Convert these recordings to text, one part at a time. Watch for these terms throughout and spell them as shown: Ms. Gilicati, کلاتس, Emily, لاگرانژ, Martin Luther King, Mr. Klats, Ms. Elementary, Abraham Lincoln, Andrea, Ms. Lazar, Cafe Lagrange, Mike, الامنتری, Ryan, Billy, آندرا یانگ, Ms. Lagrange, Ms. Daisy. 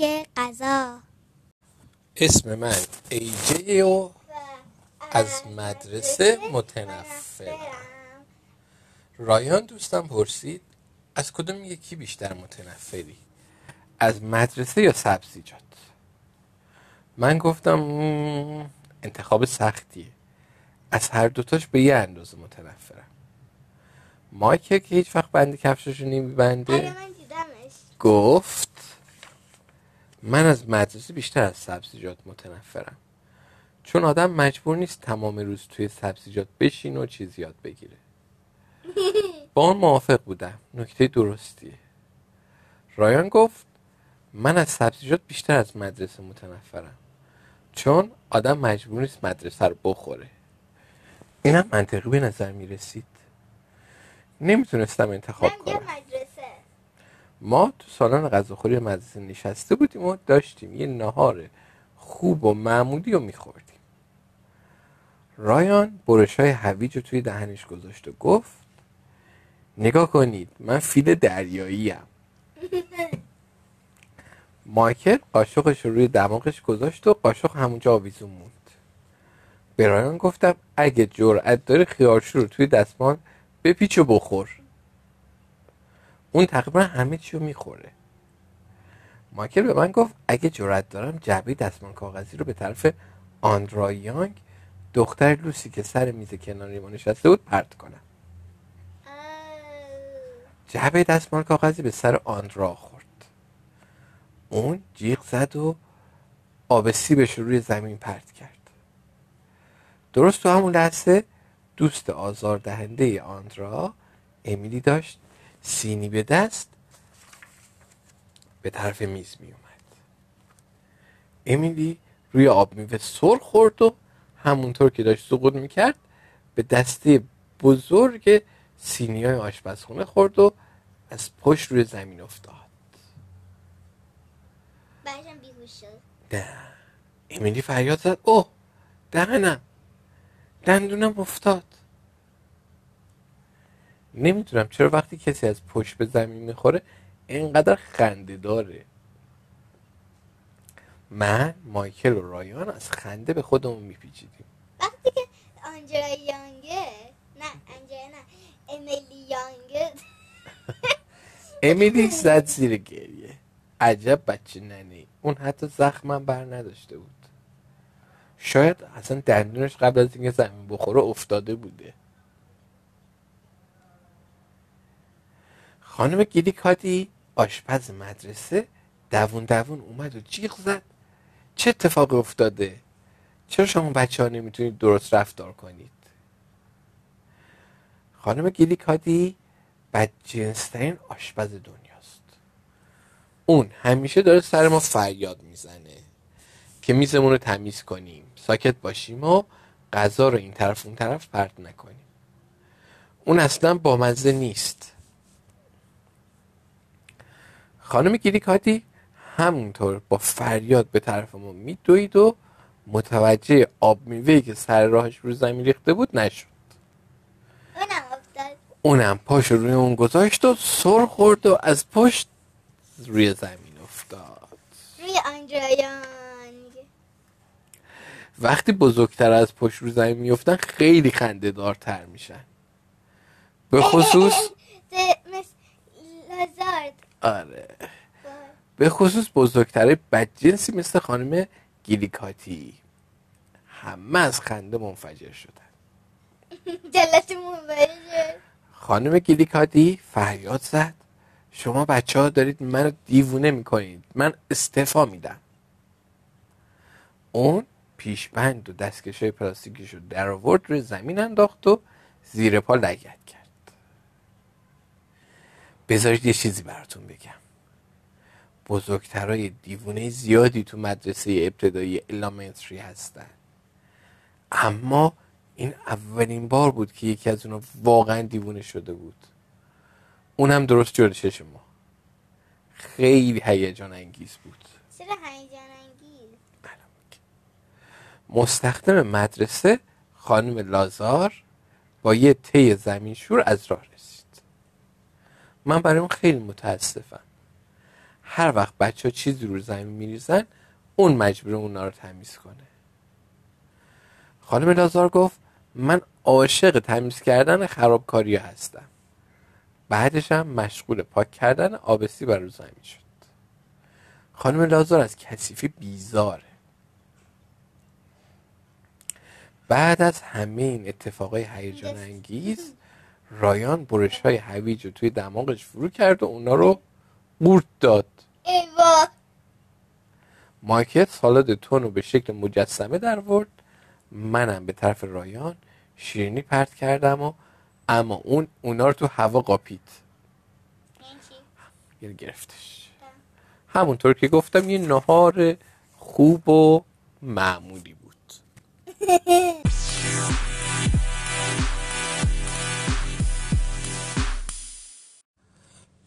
رنگ غذا. اسم من ایجه و از مدرسه متنفرم. رایان دوستم پرسید از کدوم یکی بیشتر متنفری؟ از مدرسه یا سبزیجات؟ من گفتم انتخاب سختیه، از هر دوتاش به یه اندازه متنفرم. مایک که هیچ وقت بند کفشش رو نمیبنده گفت من از مدرسه بیشتر از سبزیجات متنفرم، چون آدم مجبور نیست تمام روز توی سبزیجات بشین و چیز یاد بگیره. با اون موافق بودم، نکته درستیه. رایان گفت من از سبزیجات بیشتر از مدرسه متنفرم، چون آدم مجبور نیست مدرسه رو بخوره. اینم منطقی به نظر میرسید. نمیتونستم انتخاب کنم. ما تو سالن غذاخوری مدرسه نشسته بودیم و داشتیم یه ناهار خوب و معمولی رو میخوردیم. رایان برش‌های هویج رو توی دهنش گذاشت و گفت نگاه کنید من فیل دریاییم. مایکل قاشقش رو روی دماغش گذاشت و قاشق همونجا آویزون موند. به رایان گفتم اگه جرأت داری خیارشور رو توی دستمال بپیچ و بخور. اون تقریبا همه چی رو میخوره. مایکل به من گفت اگه جرأت دارم جعبه دستمال کاغذی رو به طرف آندرا یانگ، دختر لوسی که سر میز کناری ما نشسته بود، پرت کنم. جعبه دستمال کاغذی به سر آندرا خورد. اون جیغ زد و آب سیبش رو روی زمین پرت کرد. درست تو همون لحظه دوست آزاردهنده آندرا، امیلی، داشت سینی به دست به طرف میز می اومد. امیلی روی آب میوه سر خورد و همونطور که داشت سقوط میکرد به دسته بزرگ سینی‌های آشپزخونه خورد و از پشت روی زمین افتاد. بعدم بیهوش شد. نه، امیلی فریاد زد اوه دهنم، دندونم افتاد. نمیدونم چرا وقتی کسی از پشت به زمین میخوره اینقدر خنده داره. من، مایکل و رایان از خنده به خودمون میپیچیدیم. وقتی که آنجرا یانگه، نه آنجرا نه، امیلی یانگه، امیلی زد زیر گریه. عجب بچه ننی، اون حتی زخمم بر نداشته بود. شاید اصلا دندونش قبل از اینکه زمین بخوره افتاده بوده. خانم گیلیکاتی آشپز مدرسه دوون دوون اومد و جیغ زد چه اتفاق افتاده؟ چرا شما بچه ها نمیتونید درست رفتار کنید؟ خانم گیلیکاتی بدجنس‌ترین آشپز دنیاست. اون همیشه داره سر ما فریاد میزنه که میزمون رو تمیز کنیم، ساکت باشیم و غذا رو این طرف اون طرف پرت نکنیم. اون اصلا بامزه نیست. خانم گیلیکاتی همونطور با فریاد به طرف ما میدوید و متوجه آب میوهی که سر راهش رو زمین ریخته بود نشد. اونم پاش روی اون گذاشت و سر خورد و از پشت روی زمین افتاد. روی آنجرایانگ. وقتی بزرگتر از پشت روی زمین میافتن خیلی خنده دارتر میشن. به خصوص آره. به خصوص بزرگتره بدجنسی مثل خانم گیلیکاتی. همه از خنده منفجر شدن. خانم گیلیکاتی فریاد زد شما بچه ها دارید منو دیوونه میکنید، من استعفا میدم. اون پیشبند و دستکشای پلاستیکیش رو در آورد، روی زمین انداخت و زیر پا لگد کرد. بذارید یه چیزی براتون بگم. بزرگترای دیوونه زیادی تو مدرسه ابتدایی الامنتری هستن، اما این اولین بار بود که یکی از اونا واقعا دیوونه شده بود، اونم درست جلوی چشم ما. خیلی هیجان انگیز بود. چرا هیجان انگیز؟ مستخدم مدرسه خانم لازار با یه ته زمین شور از راه رسید. من برای اون خیلی متاسفم. هر وقت بچه ها چیزی رو زمین میریزن اون مجبور اونا رو تمیز کنه. خانم لازار گفت من عاشق تمیز کردن خرابکاری هستم. بعدش هم مشغول پاک کردن آبسی بر رو زمین شد. خانم لازار از کثیفی بیزاره. بعد از همه این اتفاقای هیجان انگیز رایان برش‌های هویج رو توی دماغش فرو کرد و اونا رو قورت داد. ایوا. مایک سالاد تون رو به شکل مجسمه در آورد. منم به طرف رایان شیرینی پرت کردم و اما اونا رو تو هوا قاپید. یعنی گرفتش. همونطور که گفتم یه نهار خوب و معمولی بود.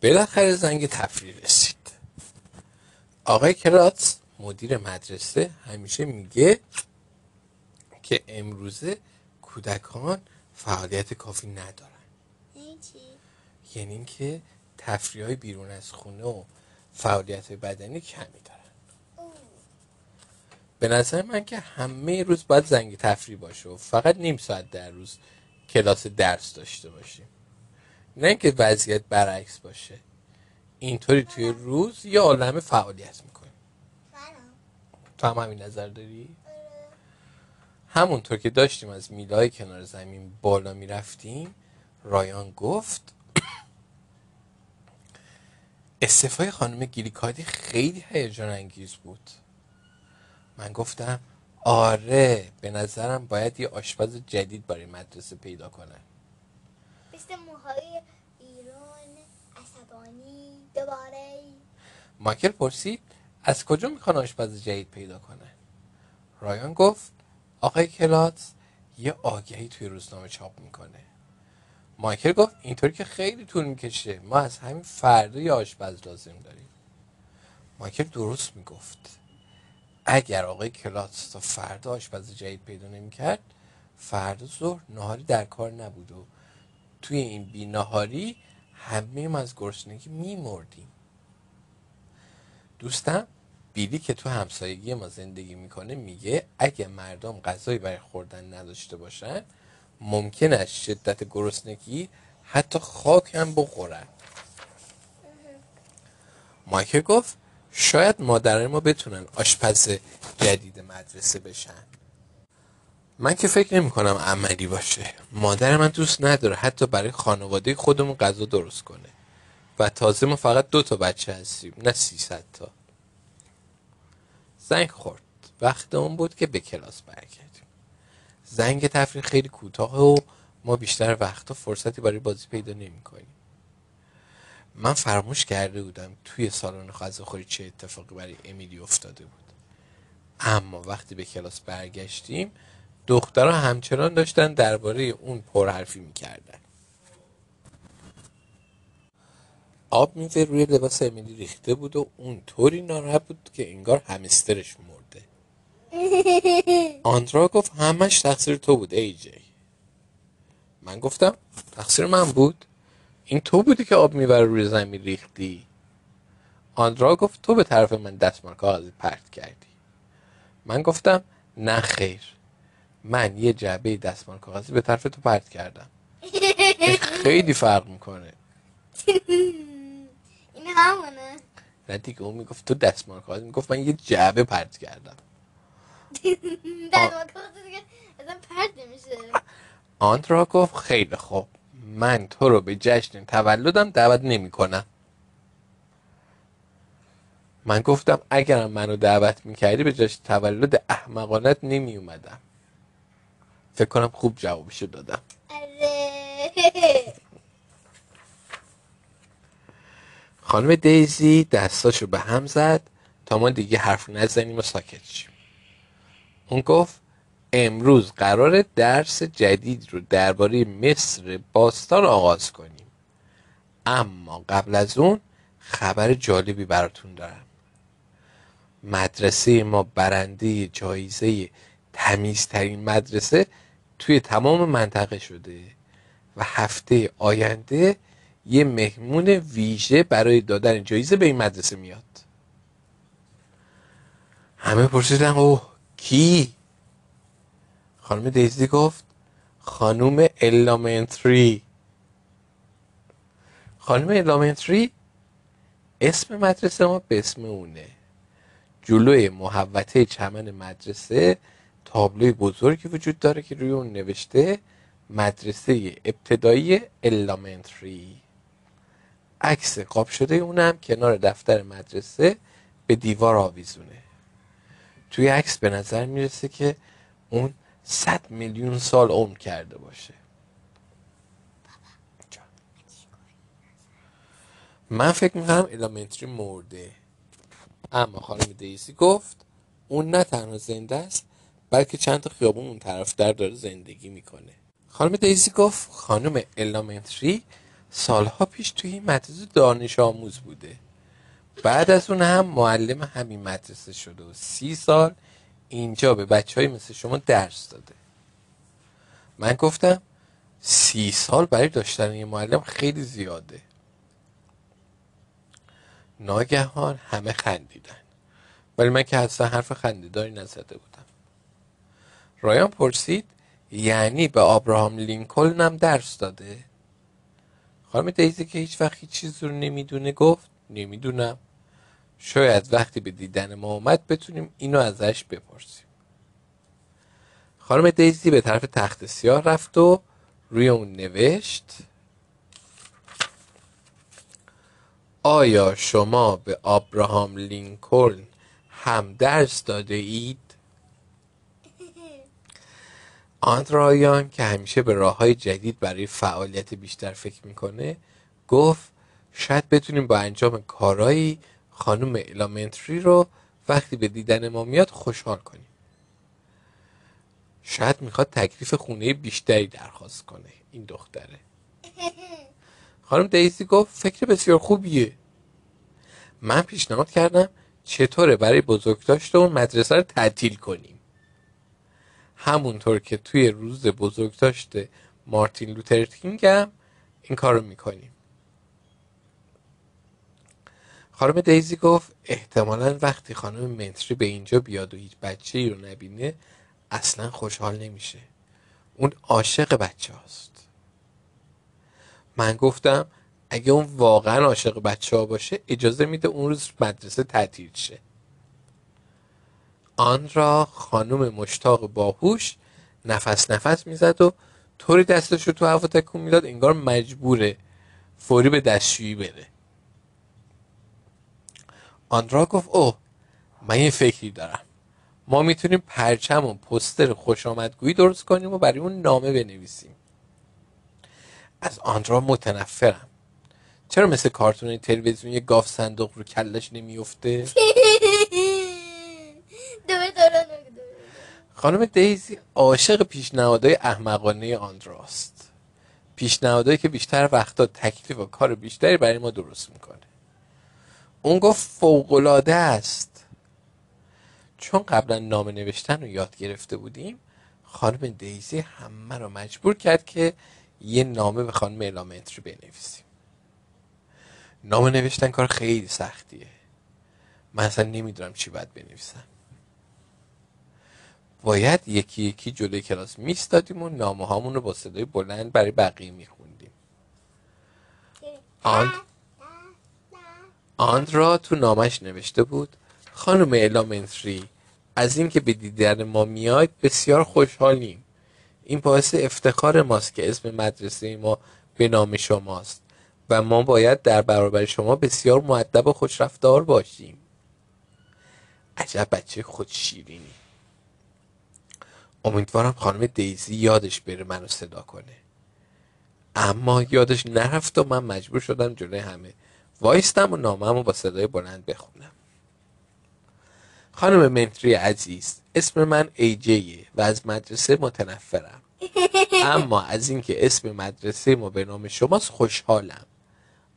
بالاخره زنگ تفریح رسید. آقای کراتس مدیر مدرسه همیشه میگه که امروزه کودکان فعالیت کافی ندارن. یعنی اینکه تفریحای بیرون از خونه و فعالیت بدنی کمی دارن. به نظر من که همه روز باید زنگ تفریح باشه و فقط نیم ساعت در روز کلاس درس داشته باشیم. نه اینکه وضعیت برعکس باشه. اینطوری توی روز یه عالمه فعالیت میکنیم. تو هم همین نظر داری؟ همونطور که داشتیم از میله‌های کنار زمین بالا میرفتیم رایان گفت استعفای خانم گیلیکاتی خیلی هیجان انگیز بود. من گفتم آره به نظرم باید یه آشپز جدید برای مدرسه پیدا کنن. مثل موهای ایران عصبانی دوباره. مایکل پرسید از کجا میخوان آشپز جدید پیدا کنن؟ رایان گفت آقای کلاتس یه آگهی توی روزنامه چاپ میکنه. مایکل گفت اینطوری که خیلی طول میکشه، ما از همین فردا یه آشپز لازم داریم. مایکل درست میگفت. اگر آقای کلاتس تا فردا آشپز جدید پیدا نمیکرد فردا ظهر نهاری در کار نبود و توی این بی نهاری همیم از گرسنگی میمردیم. دوستم بیلی که تو همسایگی ما زندگی میکنه میگه اگه مردم غذایی برای خوردن نداشته باشن ممکن است شدت گرسنگی حتی خاک هم بخورن. مایکل گفت شاید مادرای ما بتونن آشپز جدید مدرسه بشن. من که فکر نمی کنم عملی باشه. مادر من دوست نداره حتی برای خانواده خودمون غذا درست کنه و تازه ما فقط 2 تا بچه هستیم نه 300 تا. زنگ خورد. وقت اون بود که به کلاس برگردیم. زنگ تفریح خیلی کوتاه و ما بیشتر وقتا فرصتی برای بازی پیدا نمی کنیم. من فراموش کرده بودم توی سالن غذاخوری چه اتفاقی برای امیلی افتاده بود. اما وقتی به کلاس برگشتیم دخترها همچنان داشتن درباره اون پرحرفی میکردن. آب میوه روی لباس امیلی ریخته بود و اون طوری ناراحت بود که انگار همسترش مرده. آندرا گفت همش تقصیر تو بود ای جی. من گفتم تقصیر من بود؟ این تو بودی که آب میوه روی زمین ریختی. آندرا گفت تو به طرف من دستمال کاغذی پرت کردی. من گفتم نه خیر. من یه جعبه دستمال کاغذی به طرف تو پرت کردم. خیلی فرق میکنه. این همونه. نه دیگه اون میگفت تو دستمال کاغذی، میگفت من یه جعبه پرت کردم. دستمال کاغذی دیگه ازم پرت نمیشه. آندرا گفت خیلی خوب. من تو رو به جشن تولدم دعوت نمی کنم. من گفتم اگرم منو دعوت میکردی به جشن تولد احمقانت نمی اومدم. فکر کنم خوب جوابشو دادم. خانم دیزی دستاشو به هم زد تا ما دیگه حرف نزنیم و ساکت شیم. اون گفت امروز قراره درس جدید رو درباره مصر باستان آغاز کنیم. اما قبل از اون خبر جالبی براتون دارم. مدرسه ما برنده جایزه تمیزترین مدرسه توی تمام منطقه شده و هفته آینده یه مهمون ویژه برای دادن جایزه به این مدرسه میاد. همه پرسیدن اوه کی؟ خانم دیزی گفت خانم الامنتری. خانم الامنتری اسم مدرسه ما به اسم اونه. جلوی محوطه چمن مدرسه تابلوی بزرگی وجود داره که روی اون نوشته مدرسه ابتدایی الامنتری. عکس قاب شده اونم کنار دفتر مدرسه به دیوار آویزونه. توی عکس به نظر میرسه که اون 100 میلیون سال عمر کرده باشه. من فکر میکنم الامنتری مرده، اما خانم دیزی گفت اون نه تنها زنده است بلکه چند تا خیابون اون طرف داره زندگی میکنه. خانم دیزی گفت خانم الامنتری سالها پیش توی این مدرسه دانش آموز بوده، بعد از اون هم معلم همین مدرسه شده و 30 سال اینجا به بچه هایی مثل شما درس داده. من گفتم 30 سال برای داشتن یه معلم خیلی زیاده. ناگهان همه خندیدن، ولی من که اصلا حرف خندیداری نزده بودم. رایان پرسید یعنی به آبراهام لینکلن هم درس داده؟ خانم دیزی که هیچ وقت هیچ چیز رو نمیدونه گفت نمیدونم، شاید وقتی به دیدن ما اومد بتونیم اینو ازش بپرسیم. خانم دیزی به طرف تخت سیاه رفت و روی اون نوشت آیا شما به آبراهام لینکلن هم درس داده اید؟ آندرایان که همیشه به راه‌های جدید برای فعالیت بیشتر فکر میکنه گفت شاید بتونیم با انجام کارایی خانم الامنتری رو وقتی به دیدن ما میاد خوشحال کنیم. شاید میخواد تکلیف خونه بیشتری درخواست کنه این دختره. خانم دیزی گفت فکر بسیار خوبیه. من پیشنهاد کردم چطوره برای بزرگداشت اون مدرسه رو تعطیل کنیم، همونطور که توی روز بزرگداشت مارتین لوتر کینگ هم این کار رو میکنیم. خانم دیزی گفت احتمالاً وقتی خانم منتری به اینجا بیاد و هیچ بچه ای رو نبینه اصلا خوشحال نمیشه، اون عاشق بچه هاست. من گفتم اگه اون واقعا عاشق بچه ها باشه اجازه میده اون روز مدرسه تعطیل شه. آن را خانم مشتاق باهوش نفس نفس میزد و طوری دستش رو تو هوا تکون میداد انگار مجبوره فوری به دستشویی بره. آن را گفت اوه من یه فکری دارم، ما میتونیم پرچم و پوستر خوش آمدگویی درست کنیم و برای اون نامه بنویسیم. از آندرا متنفرم، چرا مثل کارتون تلویزیونی گاف صندوق رو کلش نمیفته؟ خانم دیزی عاشق پیشنهادهای احمقانه آندراست، پیشنهادهایی که بیشتر وقتا تکلیف و کار بیشتری برای ما درست میکنه. اون گفت فوق‌العاده است. چون قبلا نامه نوشتن رو یاد گرفته بودیم خانم دیزی همه رو مجبور کرد که یه نامه به خانم الامنتری بنویسیم. نامه نوشتن کار خیلی سختیه، من اصلا نمیدونم چی باید بنویسم. باید یکی یکی جلوی کلاس میستادیم و نامه هامون رو با صدای بلند برای بقیه میخوندیم. آندرا تو نامش نوشته بود خانم الامنتری از این که به دیدن ما میاید بسیار خوشحالیم، این باعث افتخار ماست که اسم مدرسه ما به نام شماست و ما باید در برابر شما بسیار مؤدب و خوشرفتار باشیم. عجب بچه خودشیرینی. امیدوارم خانم دیزی یادش بره منو صدا کنه. اما یادش نرفت و من مجبور شدم جلوی همه وایستم و نامه‌مو با صدای بلند بخونم. خانم منتری عزیز، اسم من ایجیه و از مدرسه متنفرم، اما از اینکه اسم مدرسه ما به نام شماست خوشحالم.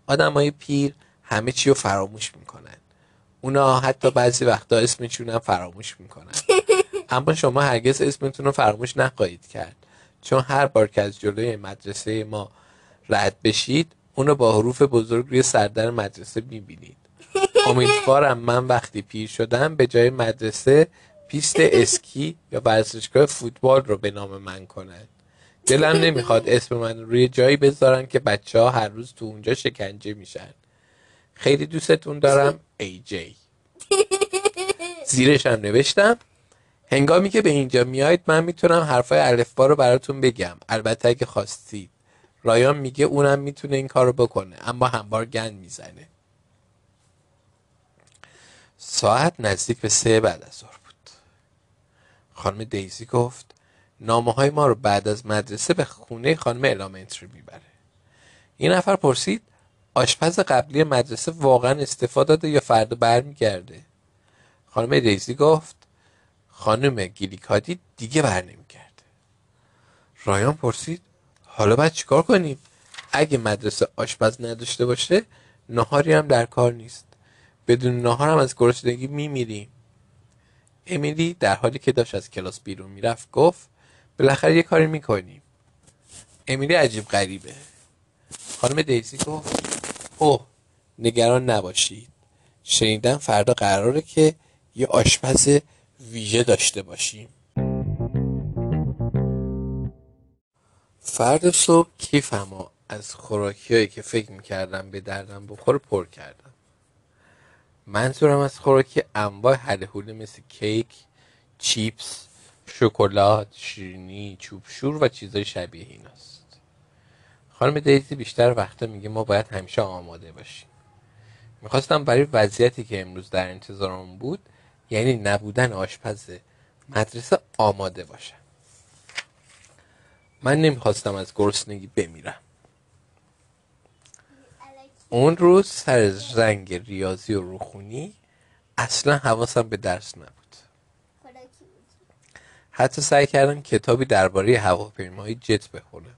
آدمای پیر همه چی رو فراموش میکنن، اونا حتی بعضی وقتا اسمشون هم فراموش میکنن، اما شما هرگز اسمتون رو فراموش نخواهید کرد، چون هر بار که از جلوی مدرسه ما رد بشید اونو با حروف بزرگ روی سردر مدرسه میبینید. امیدوارم من وقتی پیر شدم به جای مدرسه پیست اسکی یا ورزشگاه فوتبال رو به نام من کنن. دلم نمیخواد اسم من روی جایی بذارن که بچه ها هر روز تو اونجا شکنجه میشن. خیلی دوستتون دارم، ای جی. زیرش هم نوشتم هنگامی که به اینجا میایید من میتونم حرفای الفبا رو براتون بگم، البته اگه خواستید. رایان میگه اونم میتونه این کارو بکنه، اما هموار گند میزنه. ساعت نزدیک به 3 بعد از ظهر بود. خانم دیزی گفت نامه های ما رو بعد از مدرسه به خونه خانم الامنتری میبره. این نفر پرسید آشپز قبلی مدرسه واقعا استعفا داده یا فردا برمیگرده؟ خانم دیزی گفت خانم گیلیکاتی دیگه برنمیگرده. رایان پرسید حالا باید چیکار کنیم؟ اگه مدرسه آشپز نداشته باشه ناهاری هم در کار نیست. بدون ناهار هم از گرسنگی میمیریم. امیلی در حالی که داشت از کلاس بیرون میرفت گفت بالاخره یه کاری میکنیم. امیلی عجیب غریبه. خانم دیزی گفت اوه نگران نباشید، شنیدم فردا قراره که یه آشپز ویژه داشته باشیم. فردا صبح کیفمو از خوراکیایی که فکر میکردم به دردم بخور پر کردم. منظورم از خوراکی انواع هلهوله مثل کیک، چیپس، شکلات، شیرینی، چوبشور و چیزای شبیه ایناست. خانم دیزی بیشتر وقتا میگه ما باید همیشه آماده باشیم. میخواستم برای وضعیتی که امروز در انتظارم بود، یعنی نبودن آشپز مدرسه، آماده باشم. من نمیخواستم از گرسنگی بمیرم. اون روز سر زنگ ریاضی و روخونی اصلا حواسم به درس نبود. حتی سعی کردم کتابی درباره هواپیماهای جت بخونم،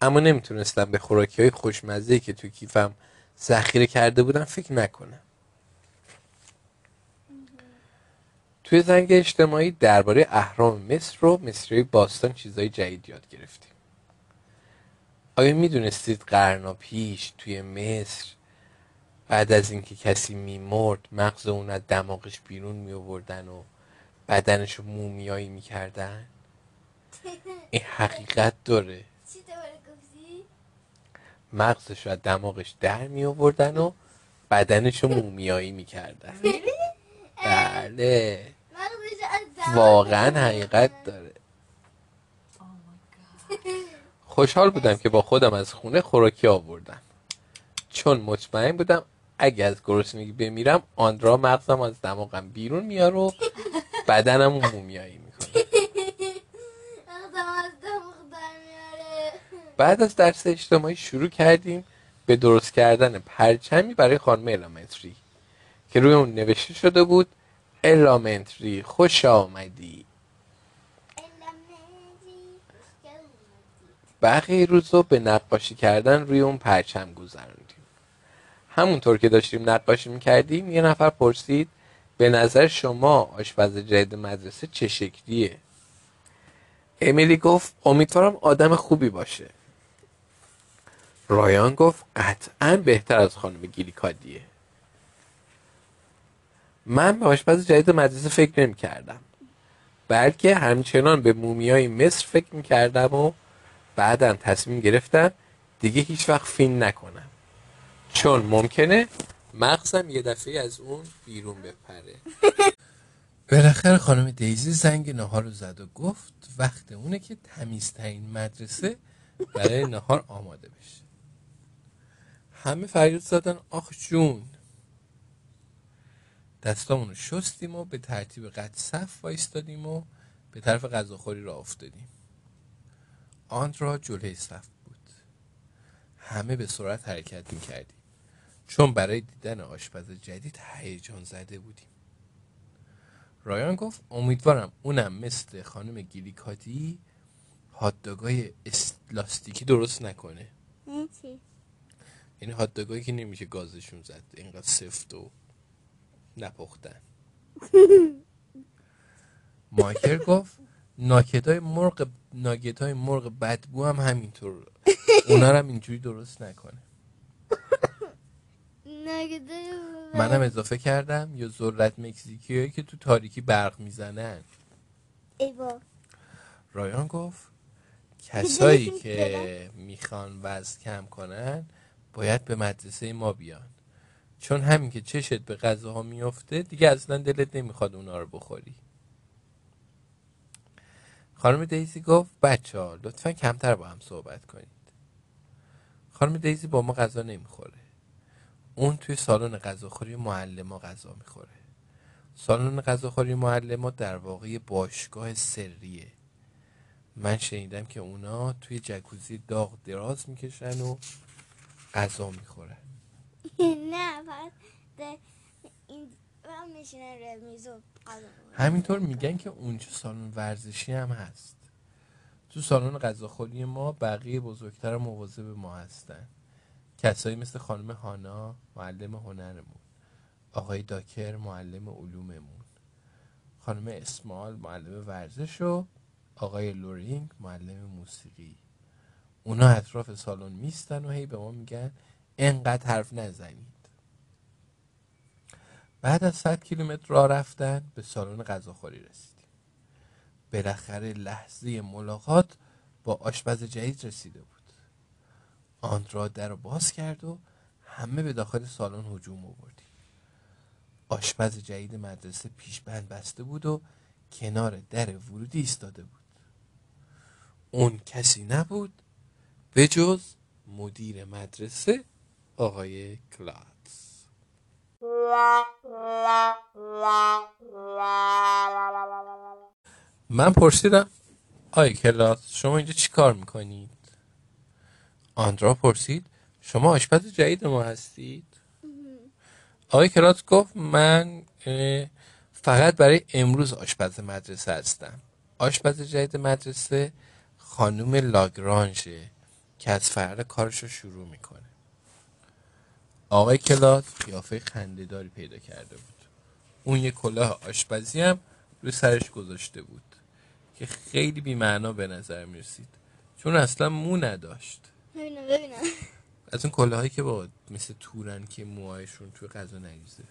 اما نمیتونستم به خوراکی‌های خوشمزه‌ای که تو کیفم ذخیره کرده بودم فکر نکنم. توی زنگ اجتماعی درباره اهرام مصر و مصری باستان چیزای جدید یاد گرفتیم. آیا میدونستید قرنا پیش توی مصر بعد از اینکه کسی میمرد مغز اون از دماغش بیرون میآوردن و بدنشو مومیایی میکردن؟ این حقیقت داره. چی دوباره گفتی؟ مغزشو از دماغش در میآوردن و بدنشو مومیایی میکردن. بله واقعا حقیقت داره. خوشحال بودم که با خودم از خونه خوراکی آوردم، چون مطمئن بودم اگه از گرسنگی بمیرم آندرا مغزم از دماغم بیرون میاره و بدنم مومیایی میکنه. بعد از درس اجتماعی شروع کردیم به درست کردن پرچمی برای خانم الامنتری که روی اون نوشته شده بود الامنتری خوش آمدی. بقیه روز رو به نقاشی کردن روی اون پرچم گذروندیم. همونطور که داشتیم نقاشی میکردیم یه نفر پرسید به نظر شما آشپز جدید مدرسه چه شکلیه؟ امیلی گفت امیدوارم آدم خوبی باشه. رایان گفت قطعا بهتر از خانم گیلیکادیه. من به آشپز جدید مدرسه فکر نمی کردم، بلکه همچنان به مومیای مصر فکر می کردم و بعدا تصمیم گرفتم دیگه هیچ وقت فین نکنم، چون ممکنه مغزم یه دفعه از اون بیرون بپره. بالاخره خانم دیزی زنگ نهار رو زد و گفت وقت اونه که تمیزترین مدرسه برای نهار آماده بشه. همه فریاد زدن آخ جون. دستامون رو شستیم و به ترتیب قد صف وایستادیم و به طرف غذاخوری راه افتادیم. آندرا جلوی صف بود. همه به سرعت حرکت میکردیم، چون برای دیدن آشپز جدید هیجان زده بودیم. رایان گفت امیدوارم اونم مثل خانم گیلیکاتی هات‌داگای لاستیکی درست نکنه. این چی؟ یعنی هات‌داگایی که نمیشه گازشون زد، اینقدر سفت و نپختن. مایکل گفت ناگتای مرغ بدبو هم همینطور، اونا رو هم اینجوری درست نکنه. منم اضافه کردم یا ذرت مکزیکیایی که تو تاریکی برق میزنن. ایوا. رایان گفت کسایی که میخوان وزن کم کنن باید به مدرسه ما بیان، چون همین که چشت به غذاها میفته دیگه اصلا دلت نمیخواد اونا رو بخوری. خانم دیزی گفت بچه ها لطفا کمتر با هم صحبت کنید. خانم دیزی با ما غذا نمیخوره، اون توی سالن غذاخوری معلما غذا میخوره. سالن غذاخوری معلما در واقع باشگاه سریه. من شنیدم که اونا توی جکوزی داغ دراز میکشن و غذا میخورن. نه بعد همینطور میگن که اونجا سالن ورزشی هم هست. تو سالن غذاخوری ما بقیه بزرگتر مواظب ما هستن، کسایی مثل خانم هانا معلم هنرمون، آقای داکر معلم علوممون، خانم اسمال معلم ورزش و آقای لورینگ معلم موسیقی. اونا اطراف سالن میستن و هی به ما میگن انقدر حرف نزنید. بعد از 100 کیلومتر راه رفتن به سالن غذاخوری رسیدیم. بالاخره لحظه ملاقات با آشپز جدید رسیده بود. آندرا در رو باز کرد و همه به داخل سالن هجوم آوردیم. آشپز جدید مدرسه پیشبند بسته بود و کنار در ورودی ایستاده بود. اون کسی نبود به جز مدیر مدرسه آقای کلاتس. من پرسیدم آقای کلاتس شما اینجا چی کار میکنید؟ آندرا پرسید شما آشپز جدید ما هستید؟ آقای کلاتس گفت من فقط برای امروز آشپز مدرسه هستم. آشپز جدید مدرسه خانم لاگرانژه که از فردا کارش رو شروع میکنه. آقای کلاتس قیافه خنده‌داری پیدا کرده بود. اون یک کلاه آشپزی هم روی سرش گذاشته بود که خیلی بی‌معنا به نظر می‌رسید چون اصلا مو نداشت. ببینم از اون کلاهایی که با مثل تورن که موهایشون توی غذا نریزه.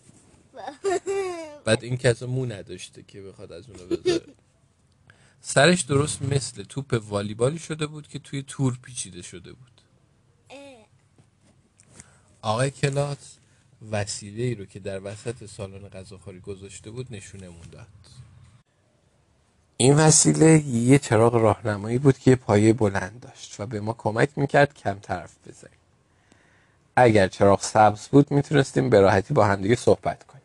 بعد این کسا مو نداشته که بخواد از اونو بذاره. سرش درست مثل توپ والیبالی شده بود که توی تور پیچیده شده بود. آقای کلاتس وسیله ای رو که در وسط سالن غذاخوری گذاشته بود نشونمون داد. این وسیله یه چراغ راهنمایی بود که پایه بلند داشت و به ما کمک میکرد کم طرف بزنیم. اگر چراغ سبز بود میتونستیم به راحتی با همدیگه صحبت کنیم.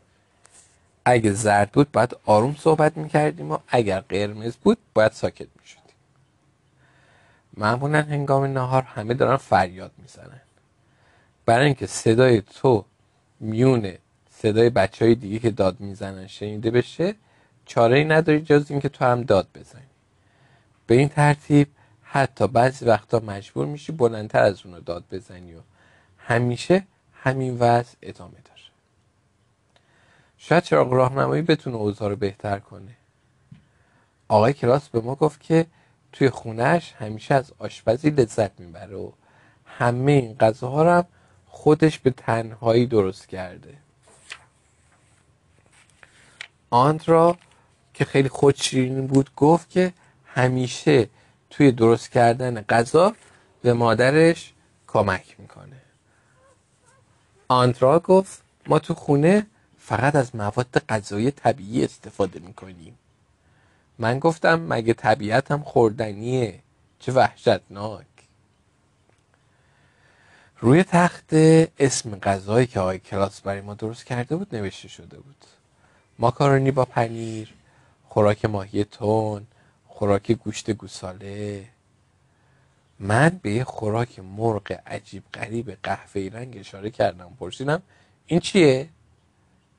اگه زرد بود باید آروم صحبت میکردیم و اگر قرمز بود باید ساکت میشدیم. معمولا هنگام نهار همه دارن فریاد میزنن. برای اینکه صدای تو میون صدای بچهای دیگه که داد میزنن شنیده بشه چاره‌ای نداری جز اینکه تو هم داد بزنی. به این ترتیب حتی بعضی وقتا مجبور میشی بلندتر از اونو داد بزنی و همیشه همین وضع ادامه داره. شاید چراغ راهنمایی بتونه اوضاع رو بهتر کنه. آقای کلاتس به ما گفت که توی خونه‌اش همیشه از آشپزی لذت میبره و همه این غذاها رو هم خودش به تنهایی درست کرده. آندرا که خیلی خودشیرین بود گفت که همیشه توی درست کردن غذا به مادرش کمک میکنه. آندرا گفت ما تو خونه فقط از مواد غذایی طبیعی استفاده میکنیم. من گفتم مگه طبیعت هم خوردنیه؟ چه وحشتناک. روی تخت اسم غذایی که آقای کلاتس برای ما درست کرده بود نوشته شده بود. ماکارونی با پنیر، خوراک ماهی تون، خوراک گوشت گوساله. من به خوراک مرغ عجیب غریب قهوه‌ای رنگ اشاره کردم. پرسیدم این چیه؟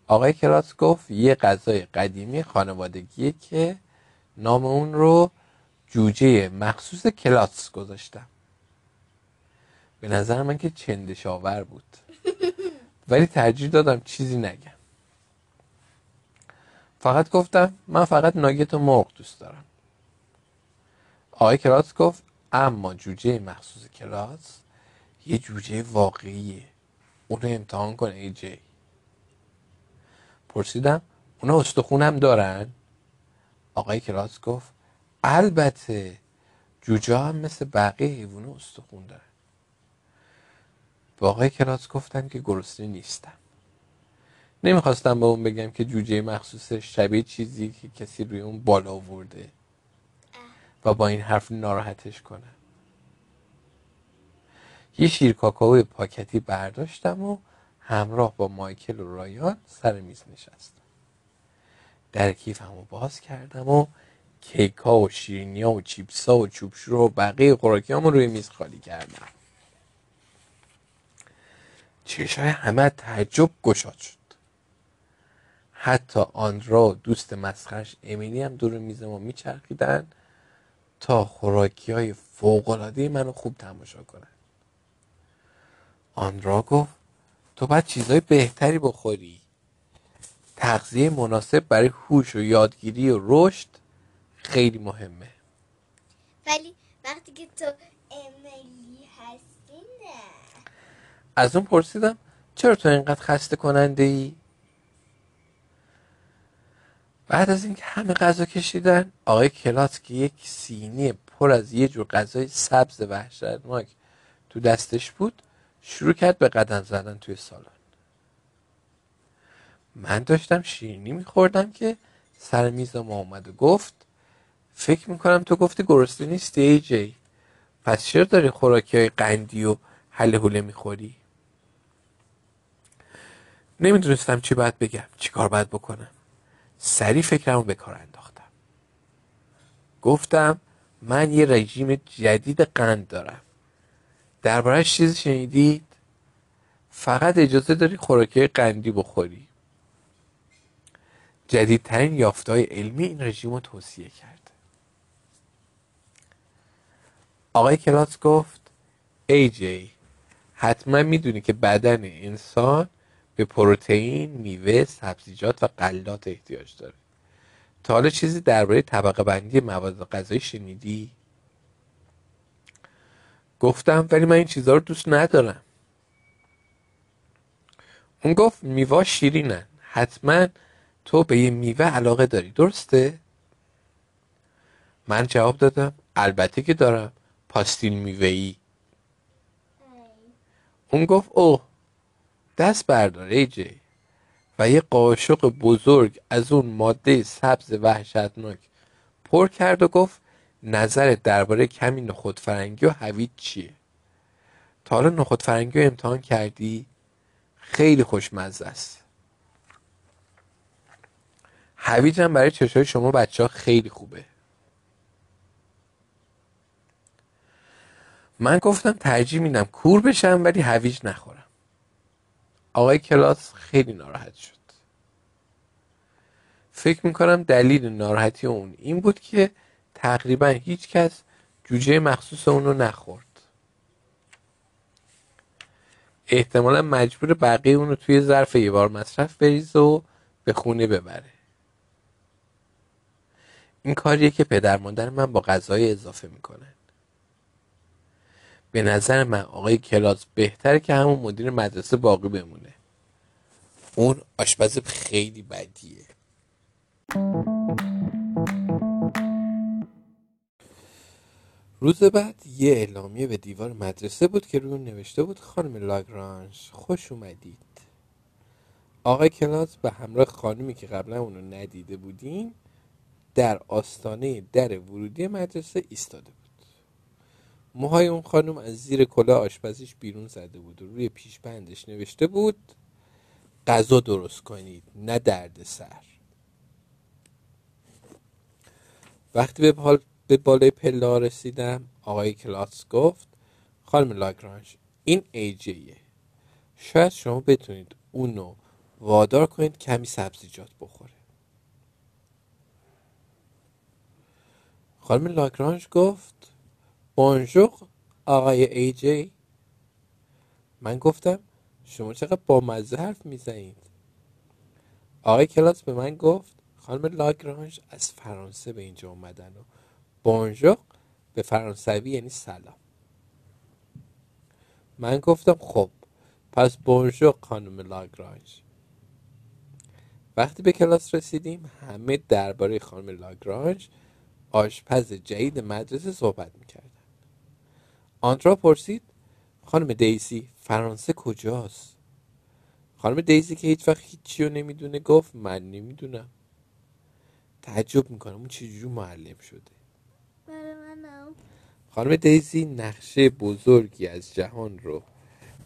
آقای کلاتس گفت یه غذای قدیمی خانوادگیه که نام اون رو جوجه مخصوص کلاتس گذاشتم. به نظر من که چندش‌آور بود ولی ترجیح دادم چیزی نگم. فقط گفتم من فقط ناگت و مرغ دوست دارم. آقای کلاتس گفت اما جوجه مخصوص کلاتس یه جوجه واقعیه اونو امتحان کن ای جی. پرسیدم اونا استخون هم دارن؟ آقای کلاس گفت البته جوجه هم مثل بقیه حیوونا استخون دارن. به آقای کلاس گفتم که گرسنه نیستم. نمیخواستم به اون بگم که جوجه مخصوص شبیه چیزی که کسی روی اون بالا آورده و با این حرف ناراحتش کنم. یه شیر کاکائو پاکتی برداشتم و همراه با مایکل و رایان سر میز نشستم. در کیفمو باز کردم و کیک‌ها و شیرینی‌ها و چیپس‌ها و چوبشورها و بقیه خوراکیامو روی میز خالی کردم. چشای همه تعجب گشاد شد. حتی آندرا و دوست مسخرش امیلی هم دور میز ما میچرخیدن تا خوراکی‌های فوق‌العاده منو خوب تماشا کنن. آندرا گفت تو باید چیزهای بهتری بخوری. تغذیه مناسب برای هوش و یادگیری و رشد خیلی مهمه. ولی وقتی که تو امیلی هستی نه. از اون پرسیدم چرا تو اینقدر خسته کننده ای؟ بعد از اینکه همه غذا کشیدن، آقای کلاتس که یک سینی پر از یه جور غذای سبز وحشتناک تو دستش بود شروع کرد به قدم زدن توی سالن. من داشتم شیرینی میخوردم که سر میز ما اومد و گفت فکر میکنم تو گفتی گرسنه نیستی ای جی، پس چرا داری خوراکی های قندی و هله هوله میخوری؟ نمیدونستم چی باید بگم، چی کار باید بکنم. سریع فکرمو به کار انداختم. گفتم من یه رژیم جدید قند دارم. درباره‌اش چیزی شنیدید؟ فقط اجازه داری خوراکی قندی بخوری. جدیدترین یافته‌های علمی این رژیم رو توصیه کرده. آقای کلاتس گفت ای جی حتما میدونی که بدن انسان به پروتئین، میوه، سبزیجات و غلات احتیاج داره. تا حالا چیزی درباره طبقه بندی مواد غذایی شنیدی؟ گفتم ولی من این چیزها رو دوست ندارم. اون گفت میوه شیرینن، حتما تو به یه میوه علاقه داری درسته؟ من جواب دادم البته که دارم، پاستیل میوه‌ای. اون گفت اوه دست بردار ای جی و یه قاشق بزرگ از اون ماده سبز وحشتناک پر کرد و گفت نظرت درباره کمی نخود فرنگی و هویج چیه؟ تا حالا نخود فرنگی رو امتحان کردی؟ خیلی خوشمزه است. هویج هم برای چشای شما بچه ها خیلی خوبه. من گفتم ترجیح میدم کور بشم ولی هویج نخورم. آقای کلاس خیلی ناراحت شد. فکر میکنم دلیل ناراحتی اون این بود که تقریبا هیچ کس جوجه مخصوص اونو نخورد. احتمالا مجبور بقیه اونو توی ظرف یه بار مصرف بریز و به خونه ببره. این کاریه که پدر مادر من با غذای اضافه میکنن. به نظر من آقای کلاس بهتره که همون مدیر مدرسه باقی بمونه. اون آشپز خیلی بدیه. روز بعد یه اعلامیه به دیوار مدرسه بود که روی اون نوشته بود خانم لاگرانژ خوش اومدید. آقای کلاس به همراه خانمی که قبلا اونو ندیده بودیم در آستانه در ورودی مدرسه ایستاده بود. موهای اون خانم از زیر کلاه آشپزیش بیرون زده بود و روی پیشبندش نوشته بود غذا درست کنید نه درد سر. وقتی به بالای پله‌ها رسیدم آقای کلاتس گفت خانم لاگرانژ این ایجیه، شاید شما بتونید اونو وادار کنید کمی سبزیجات بخوره. خانم لاگرانژ گفت بونژور آقای ایجی. من گفتم شما چقدر با مزه حرف میزنید. آقای کلاتس به من گفت خانم لاگرانژ از فرانسه به اینجا اومدن و بونژور به فرانسوی یعنی سلام. من گفتم خب پس بونژور خانم لاگرانژ. وقتی به کلاس رسیدیم همه درباره خانم لاگرانژ آشپز جدید مدرسه صحبت میکردن. آندرا پرسید خانم دیزی فرانسه کجاست؟ خانم دیزی که هیچ وقت هیچی رو نمیدونه گفت من نمیدونم. تعجب میکنم اون چجوری معلم شده. برای منم. خانم دیزی نقشه بزرگی از جهان رو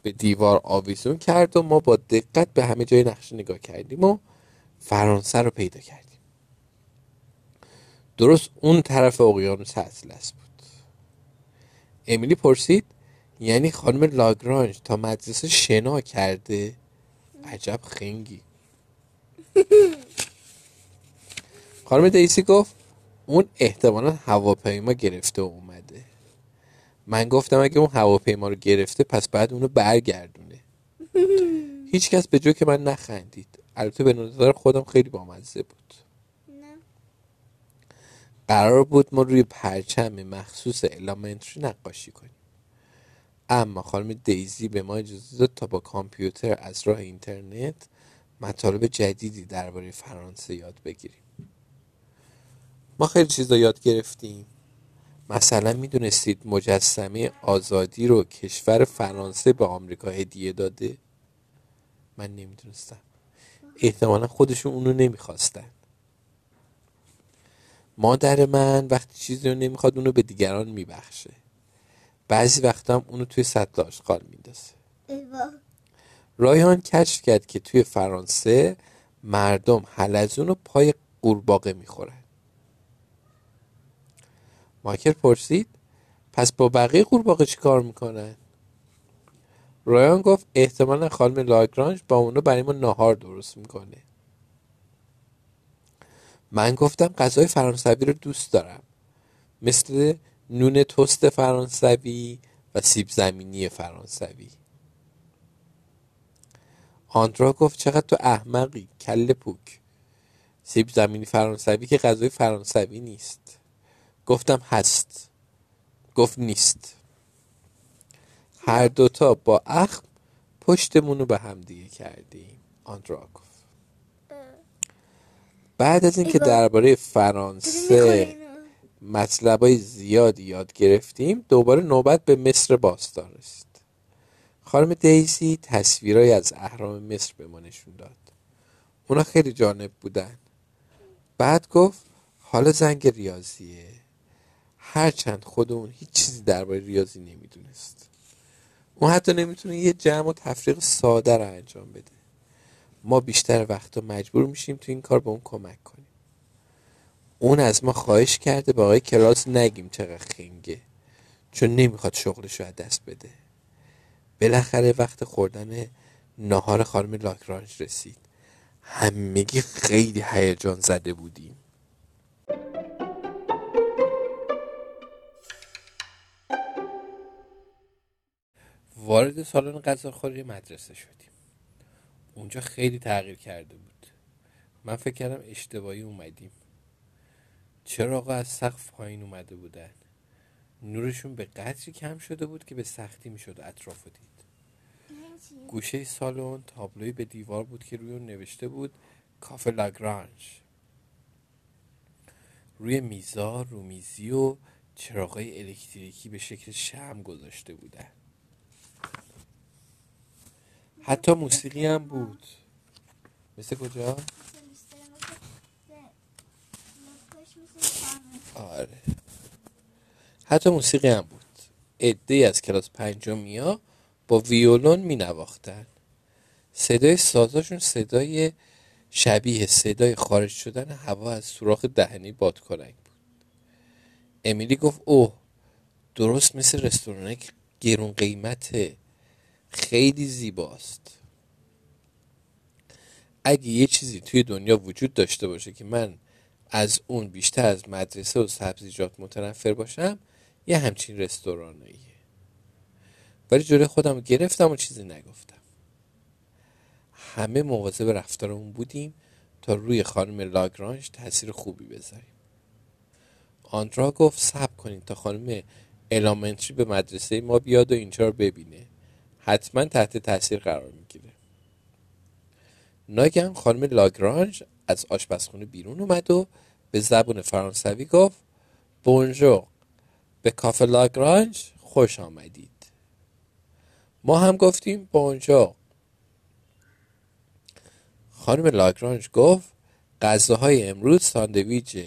به دیوار آویزون کرد و ما با دقت به همه جای نقشه نگاه کردیم و فرانسه رو پیدا کردیم. درست اون طرف اقیانوس اطلس بود. امیلی پرسید یعنی خانم لاگرانژ تا مدرسه شنا کرده؟ عجب خنگی. خانم دیسی گفت اون احتمالا هواپیما گرفته و اومده. من گفتم اگه اون هواپیما رو گرفته پس بعد اونو برگردونه. هیچکس به جوک من نخندید. البته به نظر خودم خیلی بامزه بود. قرار بود ما روی پرچم مخصوص الامنتری نقاشی کنیم، اما خانم دیزی به ما اجازه داد تا با کامپیوتر از راه اینترنت مطالب جدیدی درباره فرانسه یاد بگیریم. ما خیلی چیزا یاد گرفتیم. مثلا میدونستید مجسمه آزادی رو کشور فرانسه به آمریکا هدیه داده؟ من نمیدونستم. احتمالا خودشون اونو نمیخواستن. مادر من وقتی چیزی رو نمیخواد اونو به دیگران میبخشه. بعضی وقتا هم اونو توی سطل آشغال میندازه. رایان کشف کرد که توی فرانسه مردم حلزون رو پای قورباغه میخورن. مایکل پرسید پس با بقیه قورباغه چی کار میکنن؟ رایان گفت احتمالا خانم لاگرانژ با اونو برای ما ناهار درست میکنه. من گفتم غذای فرانسوی رو دوست دارم، مثل نون توست فرانسوی و سیب زمینی فرانسوی. آندرا گفت چقدر تو احمقی، کله پوک. سیب زمینی فرانسوی که غذای فرانسوی نیست. گفتم هست. گفت نیست. هر دوتا با اخم پشتمونو به هم دیگه کردیم. آندرا گفت بعد از اینکه درباره فرانسه مطلبای زیادی یاد گرفتیم دوباره نوبت به مصر باستان رسید. خانم دیزی تصویرای از اهرام مصر به ما نشون داد. اونا خیلی جالب بودن. بعد گفت حالا زنگ ریاضیه. هرچند خودمون هیچ چیزی درباره ریاضی نمیدونست. اون حتی نمیتونه یه جمع و تفریق ساده رو انجام بده. ما بیشتر وقتا مجبور میشیم تو این کار به اون کمک کنیم. اون از ما خواهش کرده به آقای کلاس نگیم چقدر خنگه، چون نمیخواد شغلش رو از دست بده. بالاخره وقت خوردن ناهار خانم لاگرانژ رسید. همگی خیلی هیجان زده بودیم. وارد سالن غذاخوری مدرسه شدیم. اونجا خیلی تغییر کرده بود. من فکر کردم اشتباهی اومدیم. چراغا از سقف پایین اومده بودن. نورشون به قدری کم شده بود که به سختی میشد اطرافو دید. گوشه سالن تابلویی به دیوار بود که روی اون نوشته بود کافه لاگرانژ. روی میزا رومیزی و چراغای الکتریکی به شکل شمع گذاشته بودن. حتی موسیقی هم بود. مثل کجا؟ آره. حتی موسیقی هم بود. عده‌ای از کلاس پنجمیا با ویولون می نواختن. صدای سازاشون صدای شبیه صدای خارج شدن هوا از سوراخ دهنی بادکنک بود. امیلی گفت اوه درست مثل رستوران گرون قیمته. خیلی زیباست. اگه یه چیزی توی دنیا وجود داشته باشه که من از اون بیشتر از مدرسه و سبزیجات متنفر باشم یه همچین رستورانیه. ولی جلوی خودم گرفتم و چیزی نگفتم. همه مواظب رفتارمون بودیم تا روی خانم لاگرانژ تاثیر خوبی بذاریم. آندرا گفت صبر کنید تا خانم الامنتری به مدرسه ما بیاد و اینجا رو ببینه. حتما تحت تاثیر قرار میگیره. ناگهان خانم لاگرانژ از آشپزخونه بیرون اومد و به زبان فرانسوی گفت بونژور، به کافه لاگرانژ خوش آمدید. ما هم گفتیم بونژور. خانم لاگرانژ گفت غذاهای امروز ساندویچ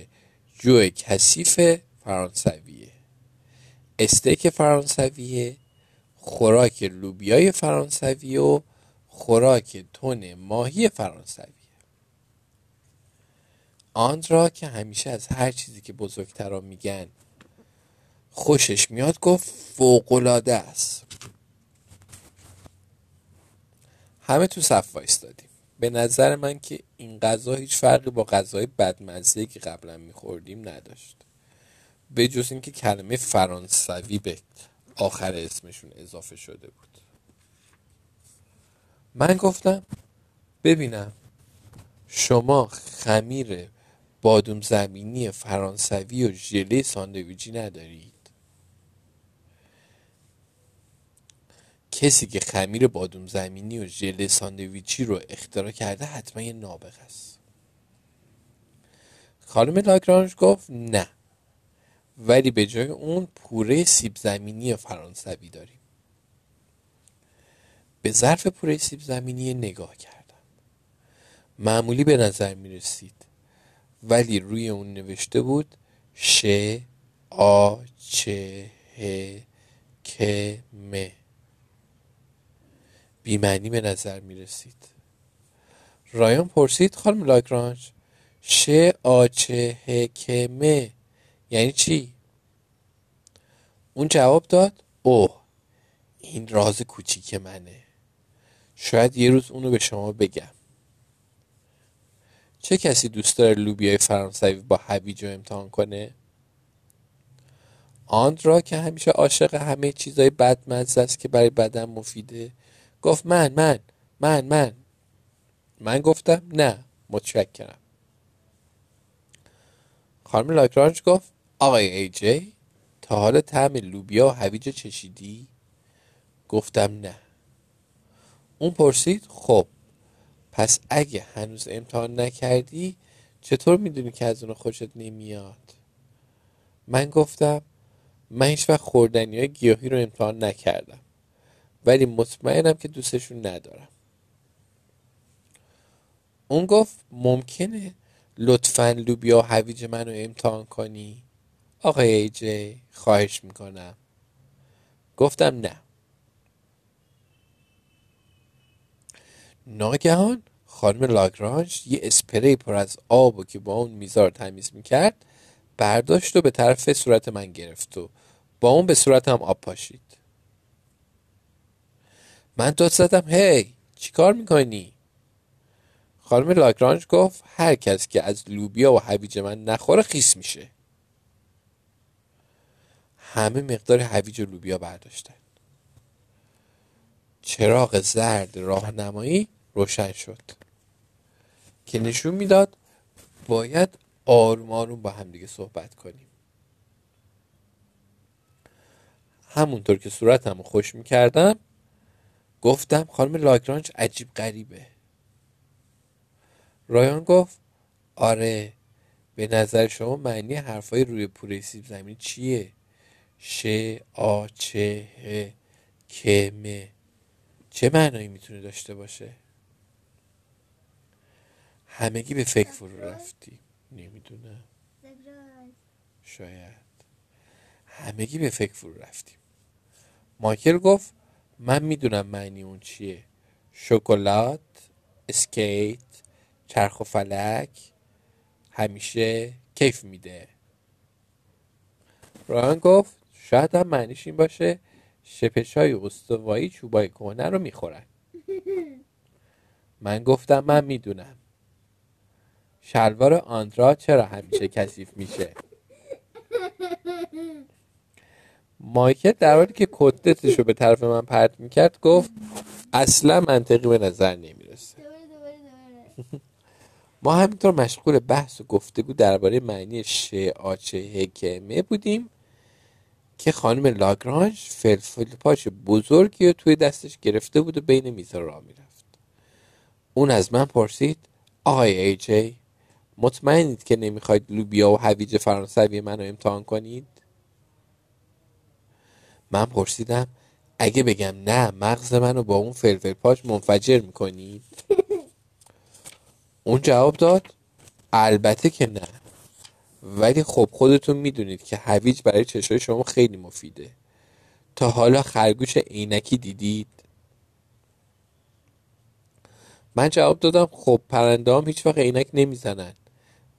جو کثیف فرانسویه، استیک فرانسویه، خوراک لوبیای فرانسوی و خوراک تن ماهی فرانسویه. آندرا که همیشه از هر چیزی که بزرگترا میگن خوشش میاد گفت فوق‌العاده است. همه تو صف وایسادیم. به نظر من که این غذا هیچ فرقی با غذای بدمزه‌ای که قبلا میخوردیم نداشت، به جز اینکه کلمه فرانسوی به آخر اسمشون اضافه شده بود. من گفتم ببینم شما خمیر بادوم زمینی فرانسوی و ژله ساندویجی ندارید؟ کسی که خمیر بادوم زمینی و ژله ساندویچی رو اختراع کرده حتما یه نابغه است. خانم لاگرانژ گفت نه، ولی به جای اون پوره سیب زمینی فرانسوی داریم. به ظرف پوره سیب زمینی نگاه کردم. معمولی به نظر می رسید، ولی روی اون نوشته بود ش آ چ ه ک م. بی‌معنی به نظر می رسید. رایان پرسید خانم لاگرانژ ش آ چ ه ک م یعنی چی؟ اون جواب داد اوه، این راز کوچیک منه. شاید یه روز اونو به شما بگم. چه کسی دوست داره لوبیای فرانسوی با هویج رو امتحان کنه؟ آندرا که همیشه عاشق همه چیزای بدمزه است که برای بدن مفیده گفت من. من گفتم نه، متشکرم. خانم لاگرانژ گفت آقای ایجی، تا حالا طعم لوبیا و هویج چشیدی؟ گفتم نه. اون پرسید خب پس اگه هنوز امتحان نکردی چطور میدونی که از اون خوشت نمیاد؟ من گفتم من هیچ وقت خوردنیهای گیاهی رو امتحان نکردم، ولی مطمئنم که دوستشون ندارم. اون گفت ممکنه لطفاً لوبیا و هویج منو امتحان کنی؟ آقای ایجی خواهش میکنم. گفتم نه. ناگهان خانم لاگرانژ یه اسپری پر از آب و که با اون میزار تمیز میکرد برداشت و به طرف صورت من گرفت و با اون به صورتم آب پاشید. من داد زدم هی چی کار میکنی؟ خانم لاگرانژ گفت هر کس که از لوبیا و هویج من نخوره خیس میشه. همه مقدار هویج و لوبیا برداشتن. چراغ زرد راهنمایی روشن شد که نشون میداد باید آروم آروم با همدیگه صحبت کنیم. همونطور که صورتمو خوش میکردم گفتم خانم لاگرانژ عجیب غریبه. رایان گفت آره، به نظر شما معنی حرفای روی پوره سیب زمینی چیه؟ ش آ چ ه ک م چه معنایی میتونه داشته باشه؟ همگی به فکر فرو رفتیم. نمیدونم، شاید. همگی به فکر فرو رفتیم. مایکل گفت من میدونم معنی اون چیه، شکلات، اسکیت، چرخ و فلک، همیشه کیف میده. رایان گفت شاید هم معنیش این باشه شپشای استوایی چوبای کهنه رو میخورن. من گفتم من میدونم شلوار آندرا چرا همیشه کثیف میشه. مایکل در حالی که کتلتش رو به طرف من پرت میکرد گفت اصلا منطقی به نظر نمیرسه. ما همینطور مشغول بحث و گفتگو درباره معنی ش آ چ ه ک م بودیم که خانم لاگرانژ فلفلپاش بزرگی رو توی دستش گرفته بود و بین میزا راه میرفت. اون از من پرسید آقای ایجی مطمئنید که نمیخواید لوبیا و هویج فرانسوی منو امتحان کنید؟ من پرسیدم اگه بگم نه مغز منو با اون فلفلپاش منفجر میکنید؟ اون جواب داد البته که نه، ولی خب خودتون میدونید که هویج برای چشای شما خیلی مفیده. تا حالا خرگوش عینکی دیدید؟ من جواب دادم خب پرنده هم هیچ وقت عینک نمیزنن،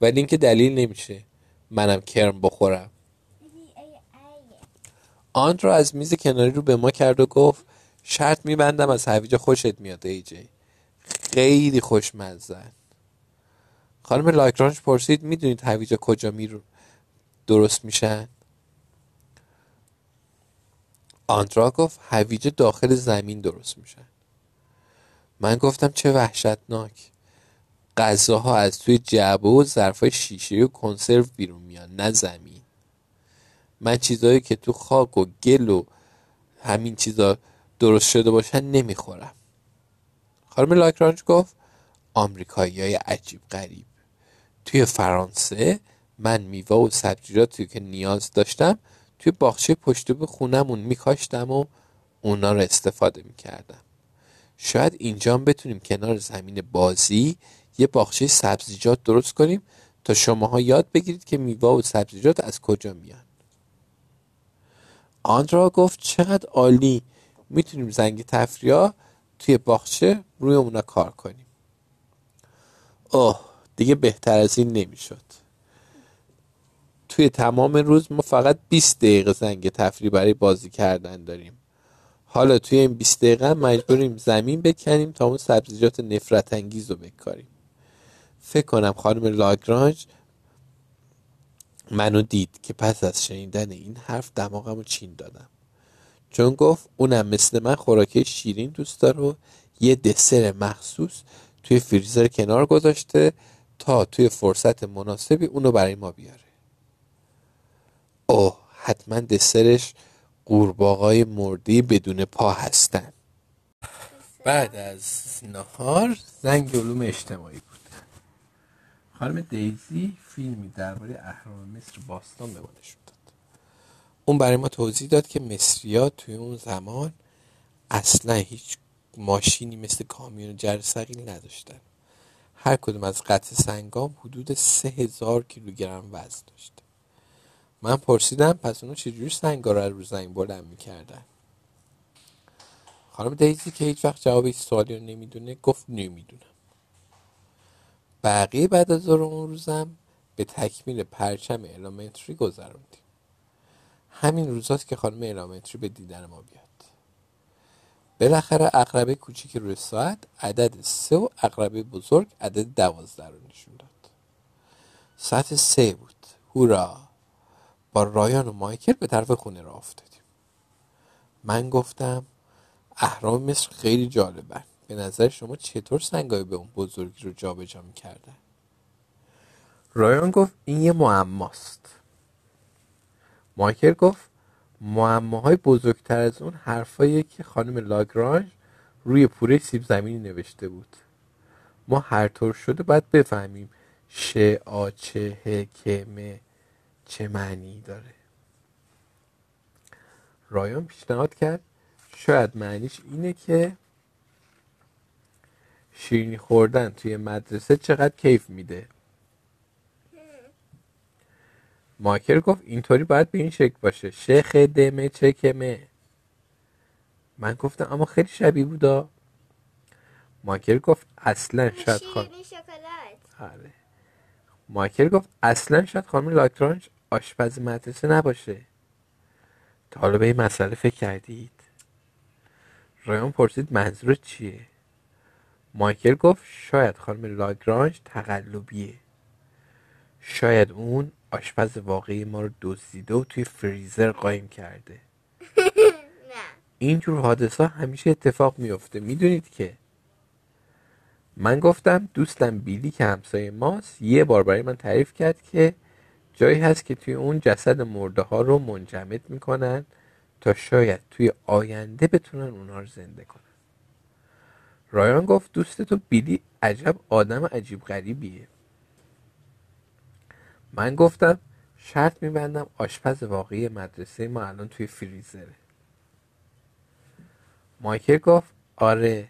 ولی این که دلیل نمیشه منم کرم بخورم. آن رو از میز کناری رو به ما کرد و گفت شرط میبندم از هویج خوشت میاد ایجی، خیلی خوشمزه. خانم لاگرانژ پرسید میدونید هویجا کجا درست میشن؟ آندرا گفت هویجا داخل زمین درست میشن. من گفتم چه وحشتناک، غذاها از توی جعبه و ظرفای شیشه‌ای و کنسرو بیرون میان نه زمین. من چیزایی که تو خاک و گل و همین چیزا درست شده باشن نمیخورم. خانم لاگرانژ گفت آمریکایی‌های عجیب غریب، توی فرانسه من میوه و سبزیجاتی که نیاز داشتم توی باغچه پشت به خونمون میکاشتم و اونا رو استفاده میکردم. شاید اینجا بتونیم کنار زمین بازی یه باغچه سبزیجات درست کنیم تا شماها یاد بگیرید که میوه و سبزیجات از کجا میان. آندرا گفت چقدر عالی، میتونیم زنگ تفریح توی باغچه روی اونا کار کنیم. اوه دیگه بهتر از این نمیشد. توی تمام روز ما فقط 20 دقیقه زنگ تفریح برای بازی کردن داریم. حالا توی این 20 دقیقه مجبوریم زمین بکنیم تا اون سبزیجات نفرت انگیز رو بکاریم. فکر کنم خانم لاگرانژ منو دید که پس از شنیدن این حرف دماغم رو چین دادم، چون گفت اونم مثل من خوراکی شیرین دوست داره و یه دسر مخصوص توی فریزر کنار گذاشته تا توی فرصت مناسبی اونو برای ما بیاره. اوه حتما دسرش قورباغه‌های مرده بدون پا هستن. بعد از نهار زنگ علوم اجتماعی بود. خانم دیزی فیلمی درباره اهرام مصر باستان به ما نشون داد. اون برای ما توضیح داد که مصری‌ها توی اون زمان اصلا هیچ ماشینی مثل کامیون جرثقیل نداشتن. هر کدوم از قطع سنگام حدود 3000 کیلوگرم وزن داشت. من پرسیدم پس اونا چجوری سنگا رو رو زمین بلند میکردن؟ خانم دیزی که هیچ وقت جواب این سوالی رو نمیدونه گفت نمیدونم. بقیه بعد از اون روزم به تکمیل پرچم الامنتری گذروندیم. همین روزاست که خانم الامنتری به دیدن ما بیاد. بالاخره عقربه کوچیک روی ساعت عدد 3 و عقربه بزرگ عدد 12 رو نشون داد. ساعت 3 بود. هورا! با رایان و مایکل به طرف خونه راه افتادیم. من گفتم اهرام مصر خیلی جالبن. به نظر شما چطور سنگای به اون بزرگی رو جابجا می‌کردن؟ رایان گفت این یه معماست. مایکل گفت معماهای بزرگتر از اون حرفایی که خانم لاگرانژ روی پوره سیب زمینی نوشته بود. ما هر طور شده باید بفهمیم شه آ چه ه که مه چه معنی داره. رایان پیشنهاد کرد شاید معنیش اینه که شیرینی خوردن توی مدرسه چقدر کیف میده. مایکل گفت اینطوری باید به این شکل باشه شیخ دمه چکمه. من گفتم اما خیلی شبیه بودا. مایکل گفت اصلا شاید خانم لاگرانژ آشپز مدرسه نباشه. تا حالا به این مسئله فکر کردید؟ رایان پرسید منظور چیه؟ مایکل گفت شاید خانم لاگرانژ تقلبیه، شاید اون آشپز واقعی ما رو دزدیده و توی فریزر قایم کرده. اینجور حادثه همیشه اتفاق میفته میدونید که. من گفتم دوستم بیلی که همسایه ماست یه بار برای من تعریف کرد که جایی هست که توی اون جسد مرده ها رو منجمد میکنن تا شاید توی آینده بتونن اونها رو زنده کنن. رایان گفت دوست تو بیلی عجب آدم عجیب غریبیه. من گفتم شرط میبندم آشپز واقعی مدرسه ما الان توی فریزره. مایکل گفت آره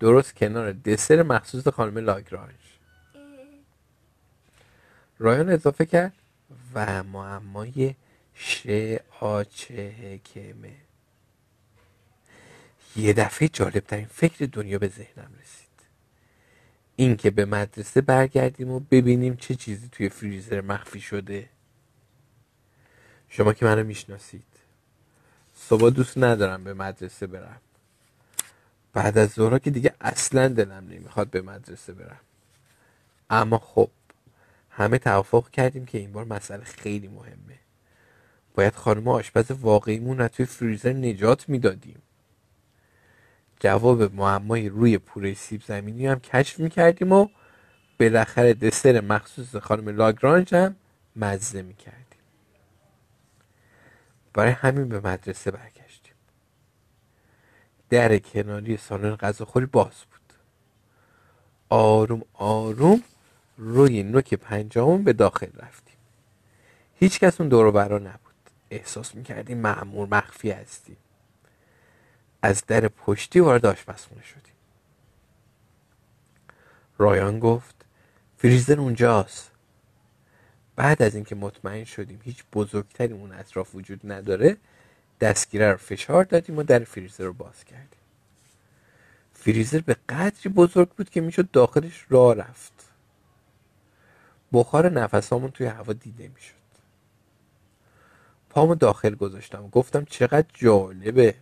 درست کنار دسر مخصوص خانم لاگرانژ. رایان اضافه کرد و معمای شعاچهکمه. یه دفعه جالبترین فکر دنیا به ذهنم رسید، این که به مدرسه برگردیم و ببینیم چه چیزی توی فریزر مخفی شده. شما که منو میشناسید، صبح دوست ندارم به مدرسه برم، بعد از ظهرها که دیگه اصلا دلم نمیخواد به مدرسه برم، اما خب همه توافق کردیم که این بار مسئله خیلی مهمه، باید خانم آشپز واقعیمون رو توی فریزر نجات میدادیم. جواب معمای روی پوره سیب زمینی هم کشف میکردیم و بالاخره دسر مخصوص خانم لاگرانژ هم مزه میکردیم. برای همین به مدرسه برگشتیم. در کناری سالن غذاخوری باز بود. آروم آروم روی نوک پنجه‌مون به داخل رفتیم. هیچ کس اون دور و برا نبود. احساس میکردیم مأمور مخفی هستیم. از در پشتی وارد آشپزخونه شدیم. رایان گفت فریزر اونجاست. بعد از اینکه مطمئن شدیم هیچ بزرگتری اون اطراف وجود نداره، دستگیره رو فشار دادیم و در فریزر رو باز کردیم. فریزر به قدری بزرگ بود که میشد داخلش راه رفت. بخار نفسامون توی هوا دیده میشد. پامو داخل گذاشتم و گفتم چقدر جالبه.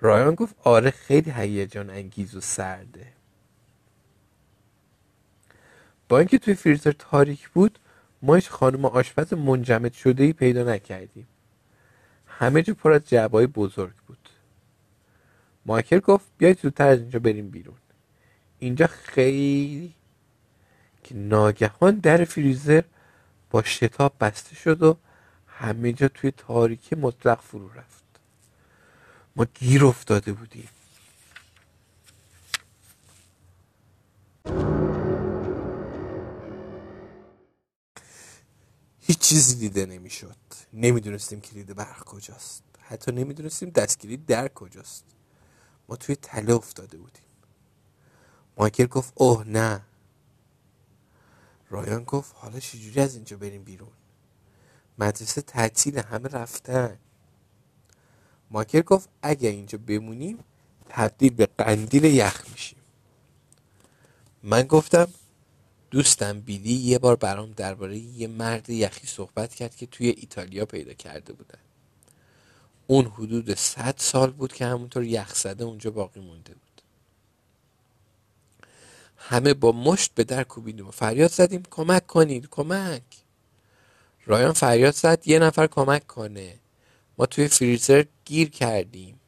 رایان گفت آره خیلی هیجان انگیز و سرده. با اینکه توی فریزر تاریک بود، ما هیچ خانم آشپز منجمد شده‌ای پیدا نکردیم. همه جا پر از جعبه‌های بزرگ بود. مایکل گفت بیایید زودتر از اینجا بریم بیرون. اینجا خیلی که ناگهان در فریزر با شتاب بسته شد و همه جا توی تاریکی مطلق فرو رفت. ما گیر افتاده بودیم. هیچ چیزی دیده نمیشد. نمیدونستیم کلید برق کجاست. حتی نمیدونستیم دستگیری در کجاست. ما توی تله افتاده بودیم. مایکل گفت اوه نه. رایان گفت حالا چجوری از اینجا بریم بیرون؟ مدرسه تعطیله، همه رفتن. مایکل گفت اگه اینجا بمونیم تبدیل به قندیل یخ میشیم. من گفتم دوستم بیلی یه بار برام درباره یه مرد یخی صحبت کرد که توی ایتالیا پیدا کرده بودن. اون حدود 100 سال بود که همونطور یخ زده اونجا باقی مونده بود. همه با مشت به در کوبیدیم و فریاد زدیم کمک کنید کمک. رایان فریاد زد یه نفر کمک کنه، ما توی فریزر گیر کردیم.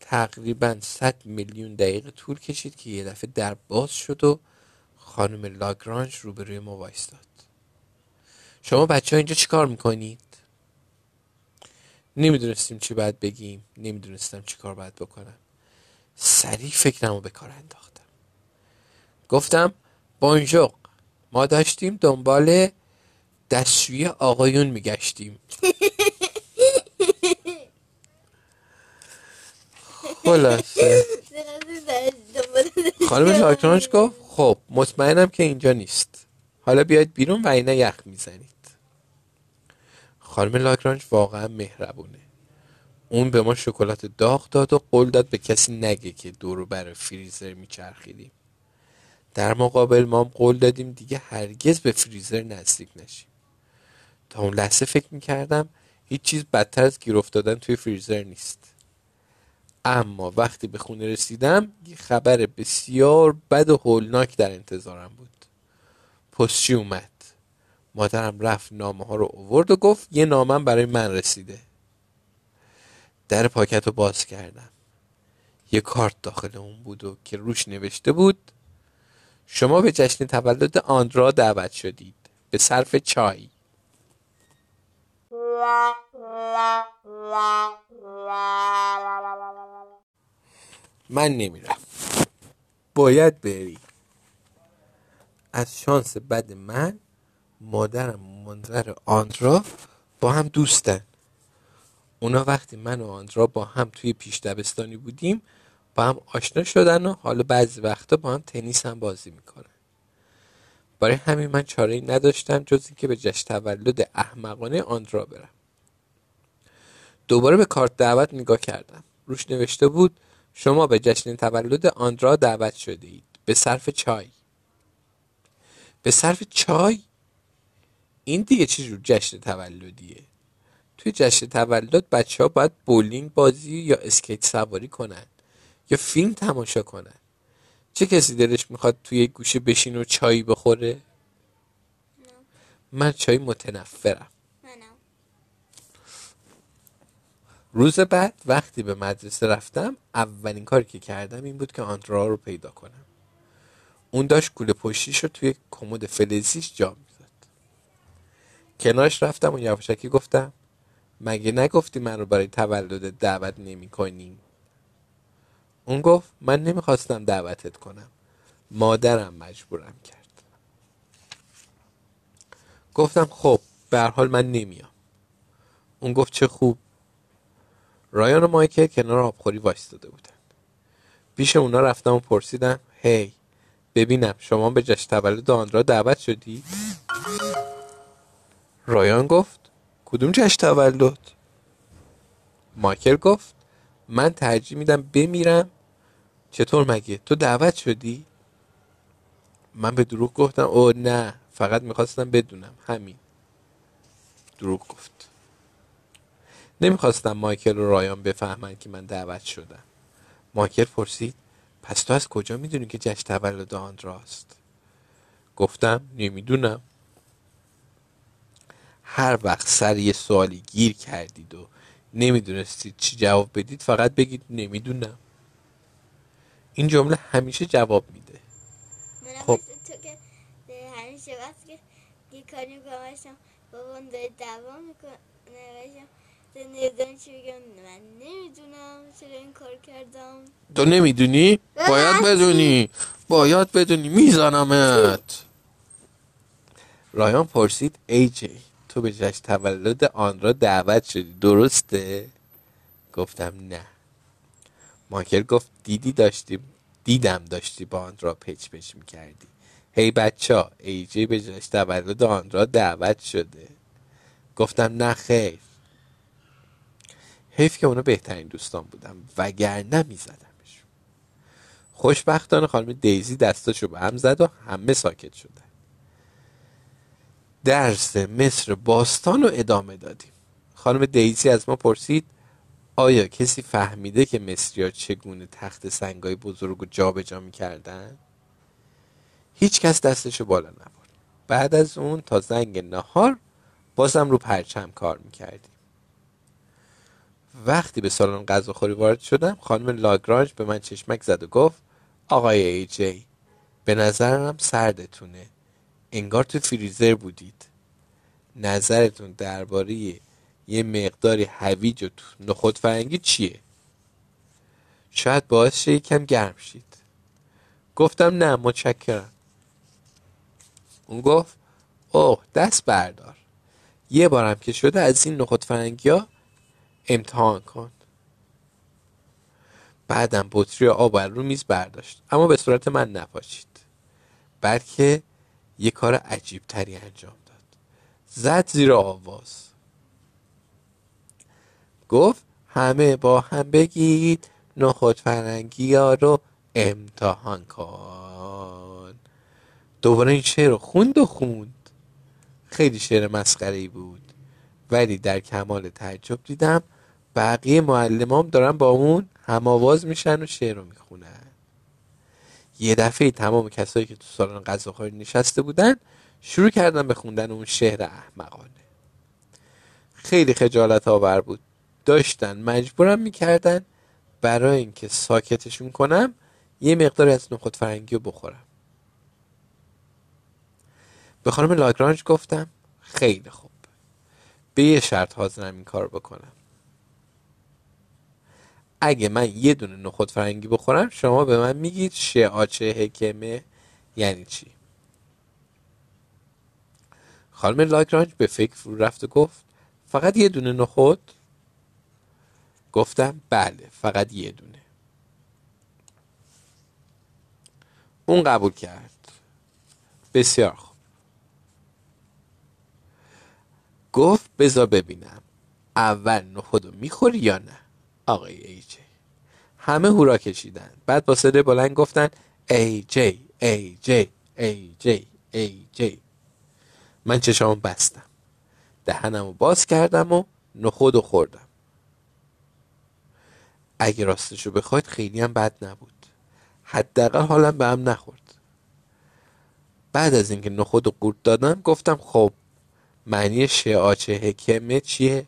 تقریبا 100 میلیون دقیقه طول کشید که یه دفعه در باز شد و خانم لاگرانژ روبروی ما وایستاد. شما بچه ها اینجا چی کار میکنید؟ نمیدونستیم چی باید بگیم، نمیدونستم چی کار باید بکنم. سریع فکرم رو به کار انداختم. گفتم بونژور، ما داشتیم دنبال دستشویی آقایون میگشتیم. خلاصه خانم لاگرانژ گفت خب مطمئنم که اینجا نیست، حالا بیاید بیرون و اینا یخ میزنید. خانم لاگرانژ واقعا مهربونه. اون به ما شکلات داغ داد و قول داد به کسی نگه که دور و بر فریزر میچرخیدیم. در مقابل ما هم قول دادیم دیگه هرگز به فریزر نزدیک نشیم. تا اون لحظه فکر میکردم هیچ چیز بدتر از گیر افتادن توی فریزر نیست، اما وقتی به خونه رسیدم یه خبر بسیار بد و هولناک در انتظارم بود. پستچی اومد. مادرم رفت نامه ها رو آورد و گفت یه نامه برای من رسیده. در پاکت رو باز کردم. یه کارت داخل اون بود و که روش نوشته بود شما به جشن تولد آندرا دعوت شدید به صرف چای. من نمیرم. باید بری. از شانس بد من مادرم مادر آندرا با هم دوستن. اونا وقتی من و آندرا با هم توی پیش دبستانی بودیم با هم آشنا شدن و حالا بعضی وقتا با هم تنیس هم بازی میکنن. برای همین من چاره‌ای نداشتم جز اینکه به جشن تولد احمقانه آندرا برم. دوباره به کارت دعوت نگاه کردم. روش نوشته بود شما به جشن تولد آندرا دعوت شده اید به صرف چای. به صرف چای؟ این دیگه چه جور جشن تولدیه؟ توی جشن تولد بچه‌ها باید بولینگ بازی یا اسکیت سواری کنن یا فیلم تماشا کنن. چه کسی دلش میخواد توی گوشه بشین و چای بخوره؟ نه. من چای متنفرم. نه. روز بعد وقتی به مدرسه رفتم اولین کاری که کردم این بود که آندرا رو پیدا کنم. اون داشت کوله پشتیش رو توی کمد فلزیش جا می‌ذاشت. کنارش رفتم و یواشکی گفتم مگه نگفتی من رو برای تولد دعوت نمی‌کنی؟ اون گفت من نمیخواستم دعوتت کنم. مادرم مجبورم کرد. گفتم خب به هر حال من نمیام. اون گفت چه خوب. رایان و مایک کنار آبخوری وایساده بودن. پیش اونا رفتم و پرسیدم هی ببینم شما به جشن تولد آندرا دعوت شدی؟ رایان گفت کدوم جشن تولد؟ مایکل گفت من ترجیح میدم بمیرم. چطور مگه تو دعوت شدی؟ من به دروغ گفتم او نه فقط میخواستم بدونم همین. دروغ گفت. نمیخواستم مایکل و رایان بفهمن که من دعوت شدم. مایکل پرسید پس تو از کجا میدونی که جشن تولد آندراست؟ گفتم نمیدونم. هر وقت سر یه سوالی گیر کردید و نمیدونستید چی جواب بدید فقط بگید نمیدونم. این جمله همیشه جواب میده. خب تو که همیشه وقتی که کاری میکنم باشم بابا داره دعوا میکنه باشم تو نمیدونم چی بگم. من نمیدونم چرا این کار کردم. تو نمیدونی؟ باید بدونی. باید بدونی میزنمت. رایان پرسید ای جی تو به جشن تولد آن را دعوت شدی درسته؟ گفتم نه. مایکل گفت دیدم داشتی با آن را پچ میکردی. هی بچا ایجی به جشن تولد آن را دعوت شده. گفتم نه خیر. حیف که اونا بهترین دوستان بودم وگرنه میزدمشون. خوشبختانه خانم دیزی دستاشو به هم زد و همه ساکت شدن. درس مصر باستان رو ادامه دادیم. خانم دیزی از ما پرسید آیا کسی فهمیده که مصری‌ها چگونه تخت سنگای بزرگ رو جابجا می‌کردن؟ هیچ کس دستشو بالا نبرد. بعد از اون تا زنگ نهار بازم رو پرچم کار می‌کردیم. وقتی به سالن غذاخوری وارد شدم خانم لاگرانج به من چشمک زد و گفت آقای ای جی به نظرم سردتونه. انگار تو فریزر بودید. نظرتون درباره یه مقداری هویج و نخود فرنگی چیه؟ شاید باعث شه یکم گرم شید. گفتم نه متشکرم. اون گفت اوه دست بردار. یه بارم که شده از این نخود فرنگی ها امتحان کن. بعدم بطری آب رو میز برداشت اما به صورت من نپاشید بلکه یه کار عجیب تری انجام داد. زد زیر آواز. گفت همه با هم بگید نخود فرنگی ها رو امتحان کن. دوباره این شعر رو خوند. خیلی شعر مسخره‌ای بود. ولی در کمال تعجب دیدم بقیه معلمام دارن با اون هم آواز میشن و شعر رو میخونن. یه دفعه تمام کسایی که تو سالن غذاخوری نشسته بودن شروع کردن به خوندن اون شعر احمقانه. خیلی خجالت آور بود. داشتن مجبورم میکردن برای اینکه ساکتشون کنم یه مقدار از نخود فرنگی رو بخورم. به خانم لاگرانج گفتم خیلی خوب، به یه شرط حاضرم این کار بکنم، اگه من یه دونه نخود فرنگی بخورم شما به من میگید شعاچه حکمه یعنی چی؟ خانم لاگرانج به فکر فرو رفت و گفت فقط یه دونه نخود؟ گفتم بله فقط یه دونه. اون قبول کرد. بسیار خوب. گفت بذار ببینم اول نخودو میخوری یا نه؟ آقای ای جی. همه هورا کشیدن. بعد با صدای بلند گفتن ای جی ای جی ای جی ای جی. من چشامو بستم، دهنمو باز کردم و نخودو خوردم. اگه راستشو بخواید خیلی هم بد نبود، حداقل حالم به هم نخورد. بعد از اینکه نخودو قورت دادم گفتم خب معنی شعاچه حکمه چیه؟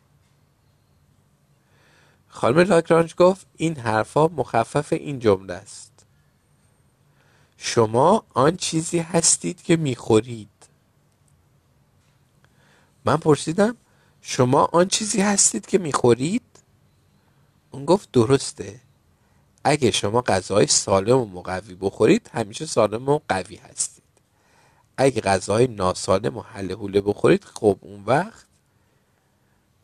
خانم لاگرانج گفت این حرفا مخفف این جمله است، شما آن چیزی هستید که میخورید. من پرسیدم شما آن چیزی هستید که میخورید؟ اون گفت درسته، اگه شما غذاهای سالم و مقوی بخورید همیشه سالم و قوی هستید، اگه غذاهای ناسالم و هله هوله بخورید خب اون وقت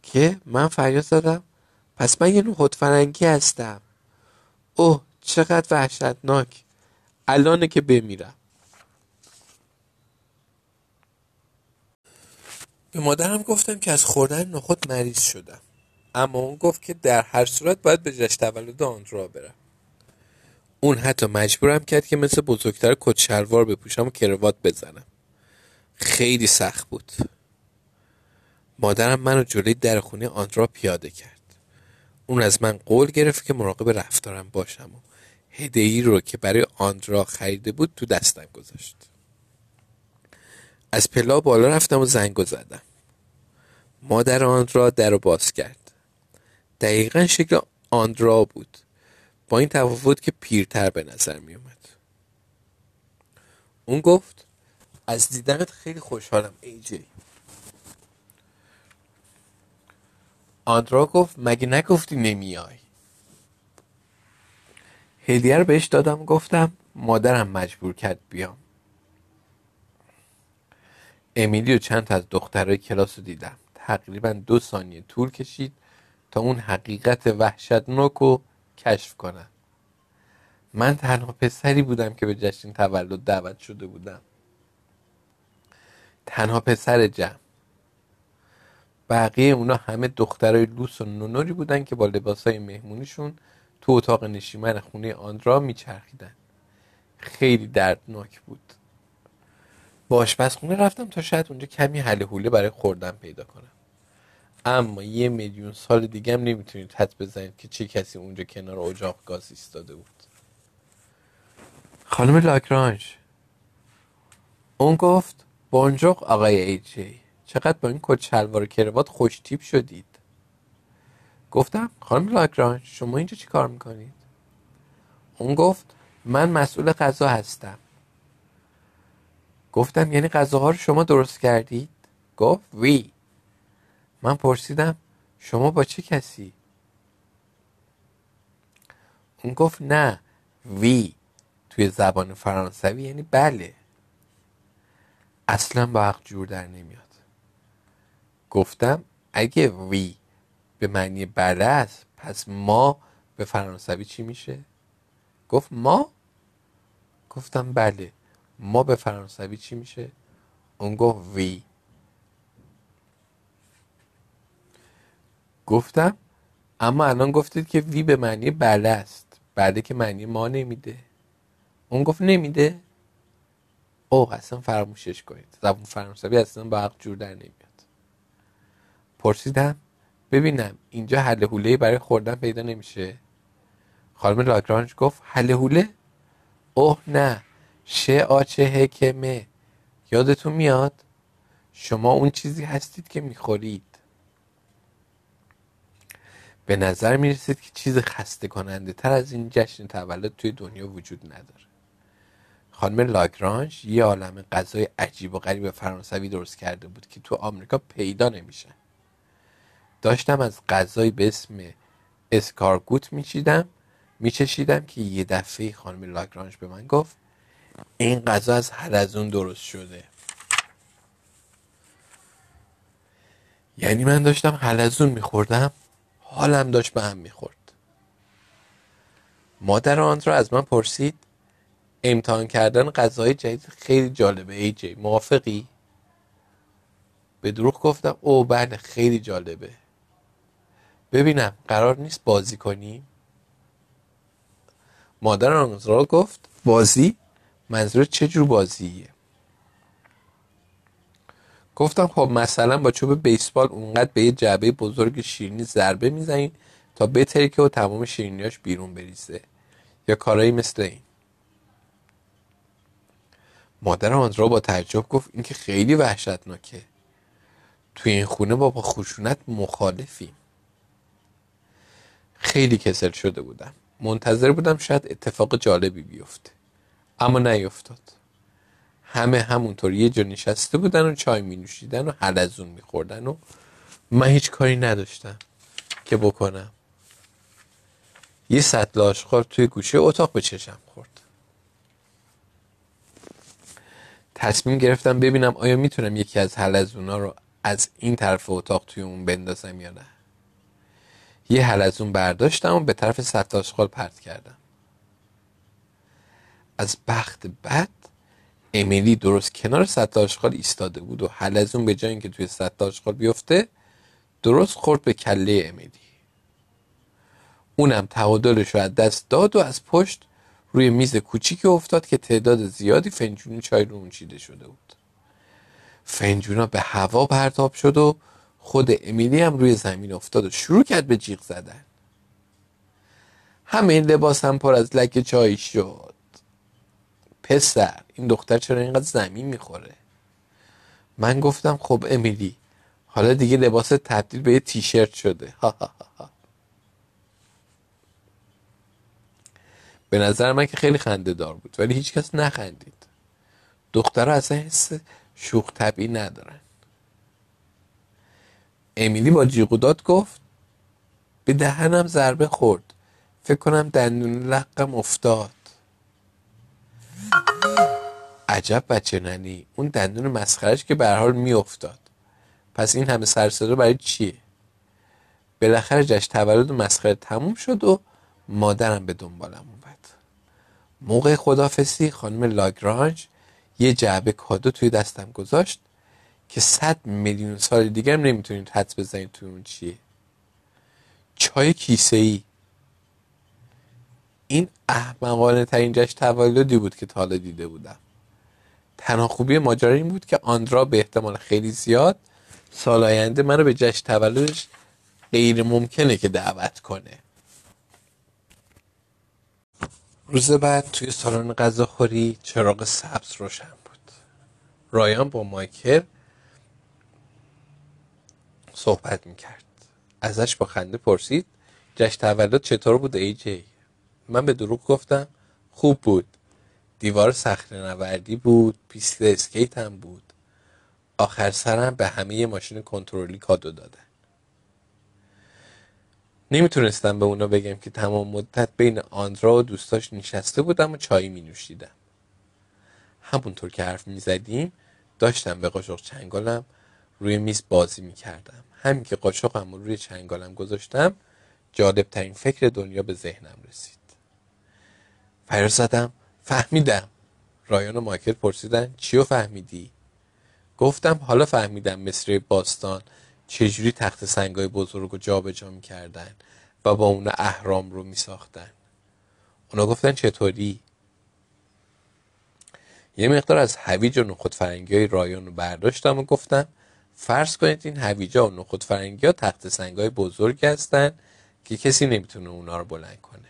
که من فریاد زدم پس من یه نخود فرنگی هستم. اوه چقدر وحشتناک، الانه که بمیرم. به مادرم گفتم که از خوردن نخود مریض شدم، اما اون گفت که در هر صورت باید به جشن تولد آندرا برم. اون حتی مجبورم کرد که مثل بزرگتر کت شلوار بپوشم و کراوات بزنم. خیلی سخت بود. مادرم منو جلوی در خونه آندرا پیاده کرد. اون از من قول گرفت که مراقب رفتارم باشم و هدیه‌ای رو که برای آندرا خریده بود تو دستم گذاشت. از پلا بالا رفتم و زنگو زدم. مادر آندرا در رو باز کرد. دقیقا شکل آندرا بود، با این تفاوت که پیرتر به نظر می اومد. اون گفت از دیدنت خیلی خوشحالم ای جی. آندرا گفت مگه نگفتی نمیای؟ هدیه رو بهش دادم، گفتم مادرم مجبور کرد بیام. امیلی و چند تا از دخترای کلاس رو دیدم. تقریبا 2 ثانیه طول کشید تا اون حقیقت وحشتناک رو کشف کنن. من تنها پسری بودم که به جشن تولد دعوت شده بودم، تنها پسر جمع. بقیه اونا همه دخترای لوس و نونوری بودن که با لباسای مهمونیشون تو اتاق نشیمن خونه آندرا میچرخیدن. خیلی دردناک بود. با آشپزخونه رفتم تا شاید اونجا کمی هله هوله برای خوردن پیدا کنم، اما 1 میلیون سال دیگه هم نمیتونید حد بزنید که چه کسی اونجا کنار اجاق گاز ایستاده بود. خانم لاگرانج. اون گفت بونجوق آقای ای جی، چقدر با این کت شلوار و کراوات خوش تیپ شدید. گفتم خانم لاگرانج شما اینجا چی کار میکنید؟ اون گفت من مسئول غذا هستم. گفتم یعنی غذاها رو شما درست کردید؟ گفت وی. من پرسیدم شما با چه کسی؟ اون گفت نه، وی توی زبان فرانسوی یعنی بله. اصلا با حق جور در نمیاد. گفتم اگه وی به معنی بله است پس ما به فرانسوی چی میشه؟ گفت ما؟ گفتم بله ما به فرانسوی چی میشه؟ اون گفت وی. گفتم اما الان گفتید که وی به معنی بله است، بله که معنی ما نمیده. اون گفت نمیده؟ اوه اصلا فراموشش کنید، زبون فرانسوی اصلا با حق جور در نمیاد. پرسیدم ببینم اینجا هله هوله‌ای برای خوردن پیدا نمیشه؟ خانم لاگرانج گفت هله هوله؟ اوه نه، شعاچه حکمه، یادتون میاد؟ شما اون چیزی هستید که میخورید. به نظر می رسید که چیز خسته کننده تر از این جشن تولد توی دنیا وجود نداره. خانم لاگرانژ یه عالمه غذای عجیب و غریب فرانسوی درست کرده بود که تو آمریکا پیدا نمیشه. داشتم از غذایی به اسم اسکارگوت میچشیدم که یه دفعه خانم لاگرانژ به من گفت این غذا از حلزون درست شده. یعنی من داشتم حلزون میخوردم، حالم داشت به هم میخورد. مادر آندرا از من پرسید امتحان کردن غذای جدید خیلی جالبه، ایجی موافقی؟ به دروغ گفتم او بله خیلی جالبه. ببینم قرار نیست بازی کنیم؟ مادر آندرا گفت بازی؟ منظور چه جور بازیه؟ گفتم خب مثلا با چوب بیسبال اونقدر به یه جعبه بزرگ شیرینی ضربه میزنین تا بترکه و تمام شیرینیاش بیرون بریزه یا کارایی مثل این. مادر آندرا با تعجب گفت این که خیلی وحشتناکه، توی این خونه با خشونت مخالفیم. خیلی کسل شده بودم، منتظر بودم شاید اتفاق جالبی بیفته اما نیفتاد. همه همونطور یه جا نشسته بودن و چای می نوشیدن و حلزون می خوردن و من هیچ کاری نداشتم که بکنم. یه سطل آشغال توی گوشه اتاق به چشم خورد. تصمیم گرفتم ببینم آیا میتونم یکی از حلزونا رو از این طرف اتاق توی اون بندازم یا نه. یه حلزون برداشتم و به طرف سطل آشغال پرت کردم. از بخت بد امیلی درست کنار سطل آشغال ایستاده بود و حلزون به جای اینکه توی سطل آشغال بیفته درست خورد به کله امیلی. اونم تعادلش رو از دست داد و از پشت روی میز کوچیکی افتاد که تعداد زیادی فنجون چای رو اون چیده شده بود. فنجونا به هوا پرتاب شد و خود امیلی هم روی زمین افتاد و شروع کرد به جیغ زدن. همه لباس هم پر از لک چای شد. پسر این دختر چرا اینقدر زمین میخوره؟ من گفتم خب امیلی حالا دیگه لباس تبدیل به یه تیشرت شده. به نظر من که خیلی خنده دار بود ولی هیچ کس نخندید. دخترها اصلا حس شوخ طبعی ندارن. امیلی با جیغ و داد گفت به دهنم ضربه خورد، فکر کنم دندون لقم افتاد. عجب بچه ننی، اون دندون مسخرش که به هر حال میافتاد، پس این همه سرصدا برای چیه؟ بالاخره جشن تولد و مسخره تموم شد و مادرم به دنبالم اومد. موقع خداحافظی خانم لاگرانژ یه جعبه کادو توی دستم گذاشت که 100 میلیون سال دیگه هم نمیتونید حدس بزنید توی اون چیه. چای کیسه ای. این احمقانه ترین جشن تولدی بود که تا حالا دیده بودم. تنها خوبی ماجرا این بود که آندرا به احتمال خیلی زیاد سال آینده منو به جشن تولدش غیر ممکنه که دعوت کنه. روز بعد توی سالن غذاخوری چراغ سبز روشن بود. رایان با مایکل صحبت میکرد. ازش با خنده پرسید جشن تولد چطور بود ای جی؟ من به دروغ گفتم خوب بود. دیوار صخره‌نوردی بود، پیست اسکیت هم بود. آخر سرم به همه یه ماشین کنترلی کادو دادن. نمیتونستم به اونا بگم که تمام مدت بین آندرا و دوستاش نشسته بودم و چای می نوشیدم. همونطور که حرف می زدیم داشتم به قاشق چنگالم روی میز بازی می کردم. همین که قاشقم روی چنگالم گذاشتم جالبترین فکر دنیا به ذهنم رسید. فریاد زدم فهمیدم. رایان و مایکل پرسیدن چیو فهمیدی؟ گفتم حالا فهمیدم مصر باستان چجوری تخت سنگای بزرگ رو جابجا می‌کردن و با اون اهرام رو می‌ساختن. اونا گفتن چطوری؟ یه مقدار از هویج و نخودفرنگی‌های رایان رو برداشتم و گفتم فرض کنید این هویج‌ها و نخودفرنگی‌ها تخت سنگای بزرگ هستن که کسی نمیتونه اونا رو بلند کنه.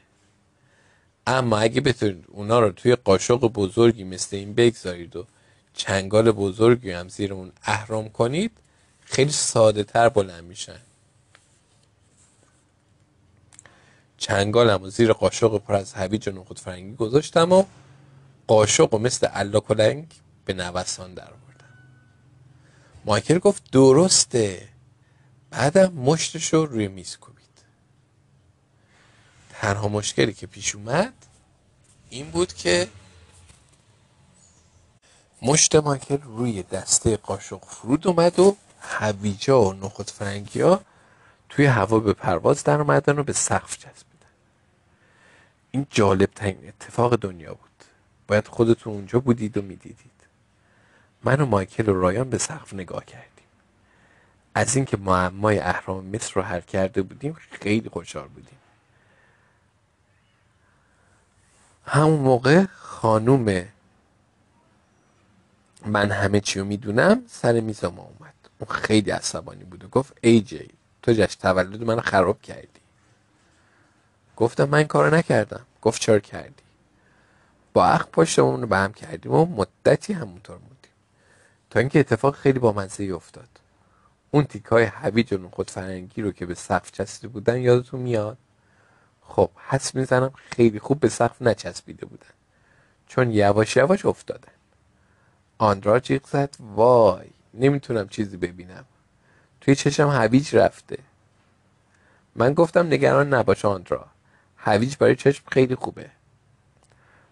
اما اگه بتونید اونا رو توی قاشق بزرگی مثل این بگذارید و چنگال بزرگی هم زیر اون اهرام کنید خیلی ساده تر بلند میشن. چنگالم و زیر قاشق پر از هویج و نخودفرنگی گذاشتم و قاشق و مثل الاکلنگ به نوسان در آوردن. مایکل گفت درسته. بعدم مشتش رو روی میز کوبید. تنها مشکلی که پیش اومد این بود که مشت مایکل روی دسته قاشق فرود اومد و هویجا و نخود فرنگی ها توی هوا به پرواز در اومدن و به سقف چسبیدن. این جالب ترین اتفاق دنیا بود. باید خودتون اونجا بودید و میدیدید. من و مایکل و رایان به سقف نگاه کردیم. از اینکه معمای اهرام مصر رو حل کرده بودیم خیلی خوشحال بودیم. همون موقع خانوم من همه چی رو میدونم سر میز ما اومد. اون خیلی عصبانی بود و گفت ای جی تو جشن تولد من خراب کردی. گفتم من کارو نکردم. گفت چرا کردی؟ با اخ پشتمون رو به هم کردیم و مدتی همونطور موندیم تا اینکه اتفاق خیلی بامزه‌ای افتاد. اون تیکای هویج و نخود فرنگی رو که به سقف چسبیده بودن یادتون میاد؟ خب حس میزنم خیلی خوب به سقف نچسبیده بودن چون یواش یواش افتادن. آندرا جیغ زد وای نمیتونم چیزی ببینم، توی چشم هویج رفته. من گفتم نگران نباش آندرا، هویج برای چشم خیلی خوبه.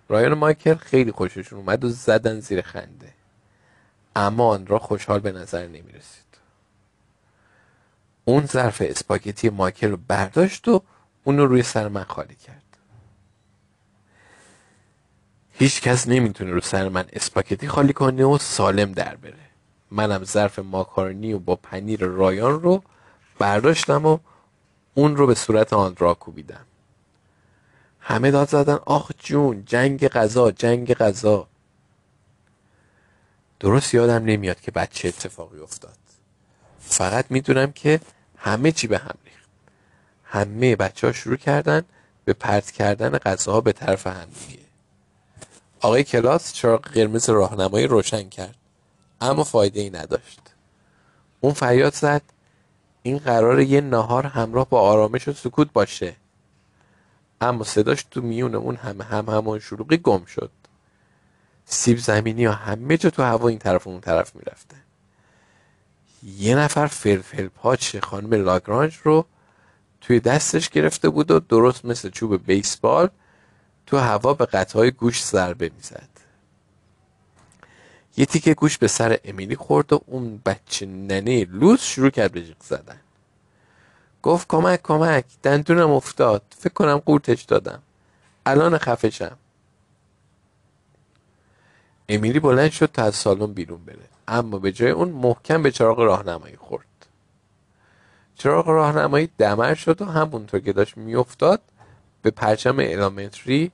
رایان و مایکل خیلی خوششون اومد و زدن زیر خنده، اما آندرا خوشحال به نظر نمیرسید. اون ظرف اسپاگتی مایکل رو برداشت و اون رو روی سر من خالی کرد. هیچ کس نمیتونه رو سر من اسپاگتی خالی کنه و سالم در بره. منم ظرف ماکارونی و با پنیر رایان رو برداشتم و اون رو به صورت آندرا کوبیدم. همه داد زدن آخ جون جنگ غذا جنگ غذا. درست یادم نمیاد که بعد چه اتفاقی افتاد، فقط میدونم که همه چی به هم ریخت. همه بچه ها شروع کردن به پرت کردن غذاها به طرف هم دیگه. آقای کلاس چراغ قرمز راهنمایی روشن کرد اما فایده ای نداشت. اون فریاد زد این قراره یه نهار همراه با آرامش و سکوت باشه، اما صداش تو میون اون همون شلوغی گم شد. سیب زمینی ها همه جا تو هوا این طرف و اون طرف میرفتن. یه نفر فلفل پاچ خانم لاگرانج رو توی دستش گرفته بود و درست مثل چوب بیسبال تو هوا به قطعه گوشت ضربه میزد. یه تیکه گوشت به سر امیلی خورد و اون بچه ننه لوس شروع کرد به جیغ زدن. گفت کمک کمک دندونم افتاد، فکر کنم قورتش دادم، الان خفشم. امیلی بلند شد تا از سالن بیرون بره، اما به جای اون محکم به چراغ راهنمایی خورد. چراغ راهنمایی دمر شد و همونطور که داشت میافتاد به پرچم الامنتری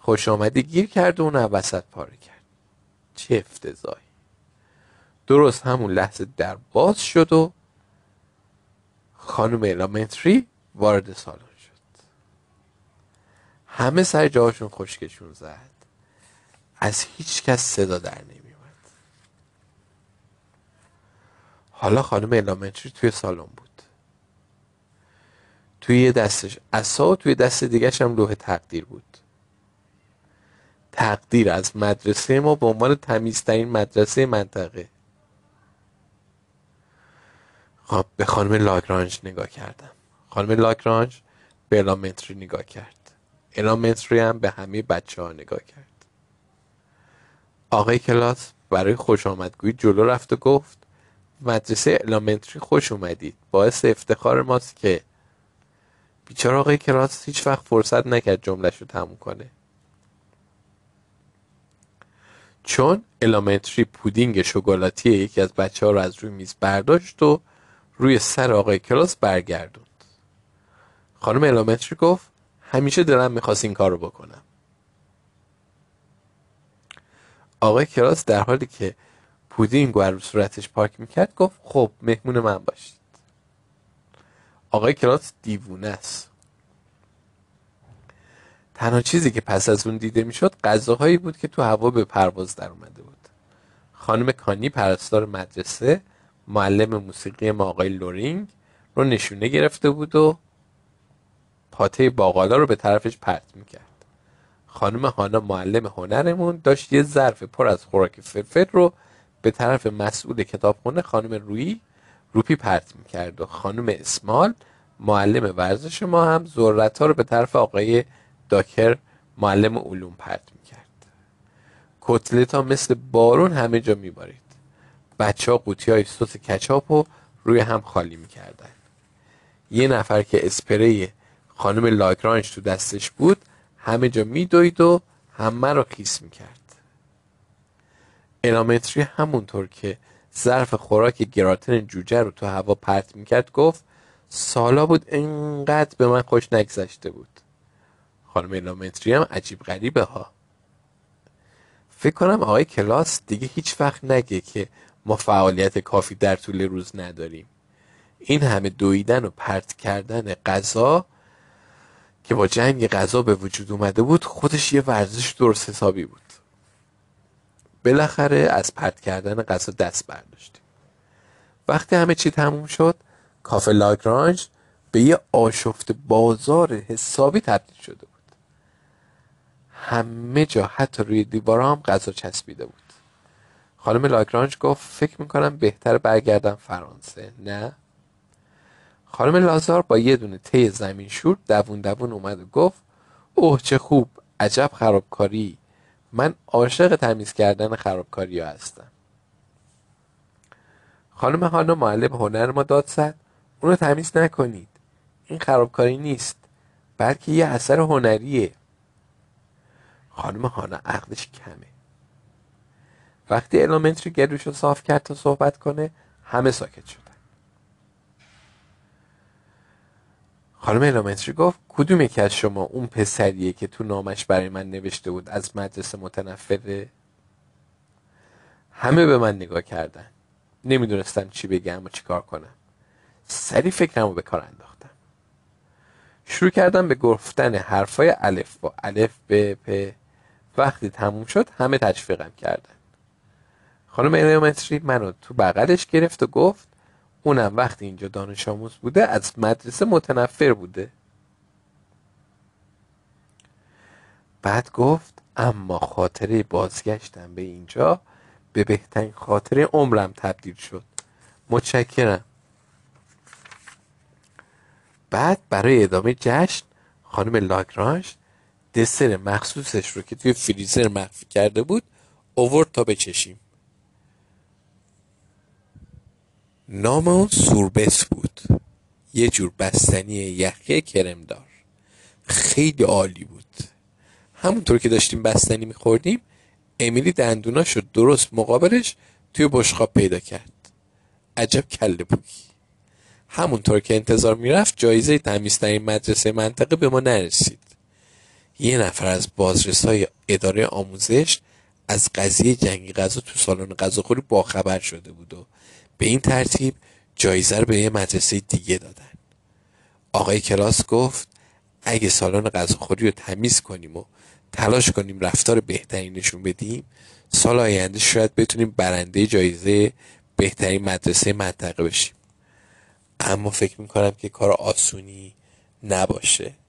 خوش آمدی گیر کرد و اون رو وسط پاره کرد. چه افتضاحی! درست همون لحظه در باز شد و خانم الامنتری وارد سالن شد. همه سر جاهاشون خشکشون زد. از هیچ کس صدا در نمیاد. حالا خانم الامنتری توی سالن بود. توی دستش عصا و توی دست دیگه‌ش هم لوح تقدیر بود. تقدیر از مدرسه ما به عنوان تمیزترین مدرسه منطقه. به خانم لاگرانج نگاه کردم. خانم لاگرانج به الامنتری نگاه کرد. الامنتری هم به همه بچه ها نگاه کرد. آقای کلاس برای خوش آمدگویی جلو رفت و گفت مدرسه الامنتری خوش اومدید. باعث افتخار ماست که بیچاره آقای کلاس هیچ وقت فرصت نکرد جملهش رو تموم کنه. چون الامنتری پودینگ شکلاتی یکی از بچه ها رو از روی میز برداشت و روی سر آقای کلاس برگردوند. خانم الامنتری گفت همیشه دلم میخواست این کار رو بکنم. آقای کلاس در حالی که پودینگ رو صورتش پاک میکرد گفت خب مهمون من باشید. آقای کلاس دیوونه است. تنها چیزی که پس از اون دیده میشد غذاهایی بود که تو هوا به پرواز در اومده بود. خانم کانی پرستار مدرسه معلم موسیقی ما آقای لورینگ رو نشونه گرفته بود و پاته باقالا رو به طرفش پرت میکرد. خانم هانا معلم هنرمون داشت یه ظرف پر از خوراک فلفل رو به طرف مسئول کتابخونه خانم روپی پرت میکرد و خانم اسمال معلم ورزش ما هم ذرت‌ها رو به طرف آقای داکر معلم علوم پرت میکرد. کتلت‌ها مثل بارون همه جا میبارید. بچه‌ها قوطی‌های سس کچاپ رو روی هم خالی میکردن. یه نفر که اسپری خانم لاگرانج تو دستش بود همه جا میدوید و همه رو خیس میکرد. الامتری همونطور که ظرف خوراک گراتن جوجه رو تو هوا پرت میکرد گفت سالا بود انقدر به من خوش نگذشته بود. خانم الامتری هم عجیب غریبه ها. فکر کنم آقای کلاس دیگه هیچ وقت نگه که ما فعالیت کافی در طول روز نداریم. این همه دویدن و پرت کردن غذا که با جنگ غذا به وجود اومده بود خودش یه ورزش درست حسابی بود. بالاخره از پرت کردن غذا دست برداشتیم. وقتی همه چی تموم شد کافه لاگرانج به یه آشفت بازار حسابی تبدیل شده بود. همه جا حتی روی دیوارا هم غذا چسبیده بود. خانم لاگرانج گفت فکر میکنم بهتر برگردم فرانسه، نه؟ خانم لازار با یه دونه ته زمین شور دوون اومد و گفت اوه چه خوب، عجب خرابکاری، من عاشق تمیز کردن خرابکاری ها هستم. خانم هانا معلم هنر ما داد زد اونو تمیز نکنید، این خرابکاری نیست بلکه یه اثر هنریه. خانم هانا عقلش کمه. وقتی الامنتری گلوشو صاف کرد تا صحبت کنه همه ساکت شدن. خانم الامنتری گفت کدوم یکی از شما اون پسریه که تو نامش برای من نوشته بود از مدرسه متنفره؟ همه به من نگاه کردن. نمیدونستم چی بگم و چی کار کنم. سریع فکرمو به کار انداختم. شروع کردم به گفتن حرفای الف با الف به پ. وقتی تموم شد همه تشویقم کردن. خانم الامنتری منو تو بغلش گرفت و گفت اونم وقتی اینجا دانش آموز بوده از مدرسه متنفر بوده. بعد گفت اما خاطره بازگشتم به اینجا به بهترین خاطره عمرم تبدیل شد. متشکرم. بعد برای ادامه جشن خانم لاگرانج دسر مخصوصش رو که توی فریزر مخفی کرده بود آورد تا بچشیم. نام اون سوربس بود. یه جور بستنی یخی کرمدار. خیلی عالی بود. همونطور که داشتیم بستنی میخوردیم امیلی دندوناشو درست مقابلش توی بشقاب پیدا کرد. عجب کله پوکی. همونطور که انتظار میرفت جایزه تمیزترین مدرسه منطقه به ما نرسید. یه نفر از بازرسای اداره آموزش از قضیه جنگی غذا تو سالن غذاخوری باخبر شده بود و به این ترتیب جایزه رو به یه مدرسه دیگه دادن. آقای کلاس گفت اگه سالن غذاخوری رو تمیز کنیم و تلاش کنیم رفتار بهتری نشون بدیم سال آینده شاید بتونیم برنده جایزه بهترین مدرسه منطقه بشیم. اما فکر میکنم که کار آسونی نباشه.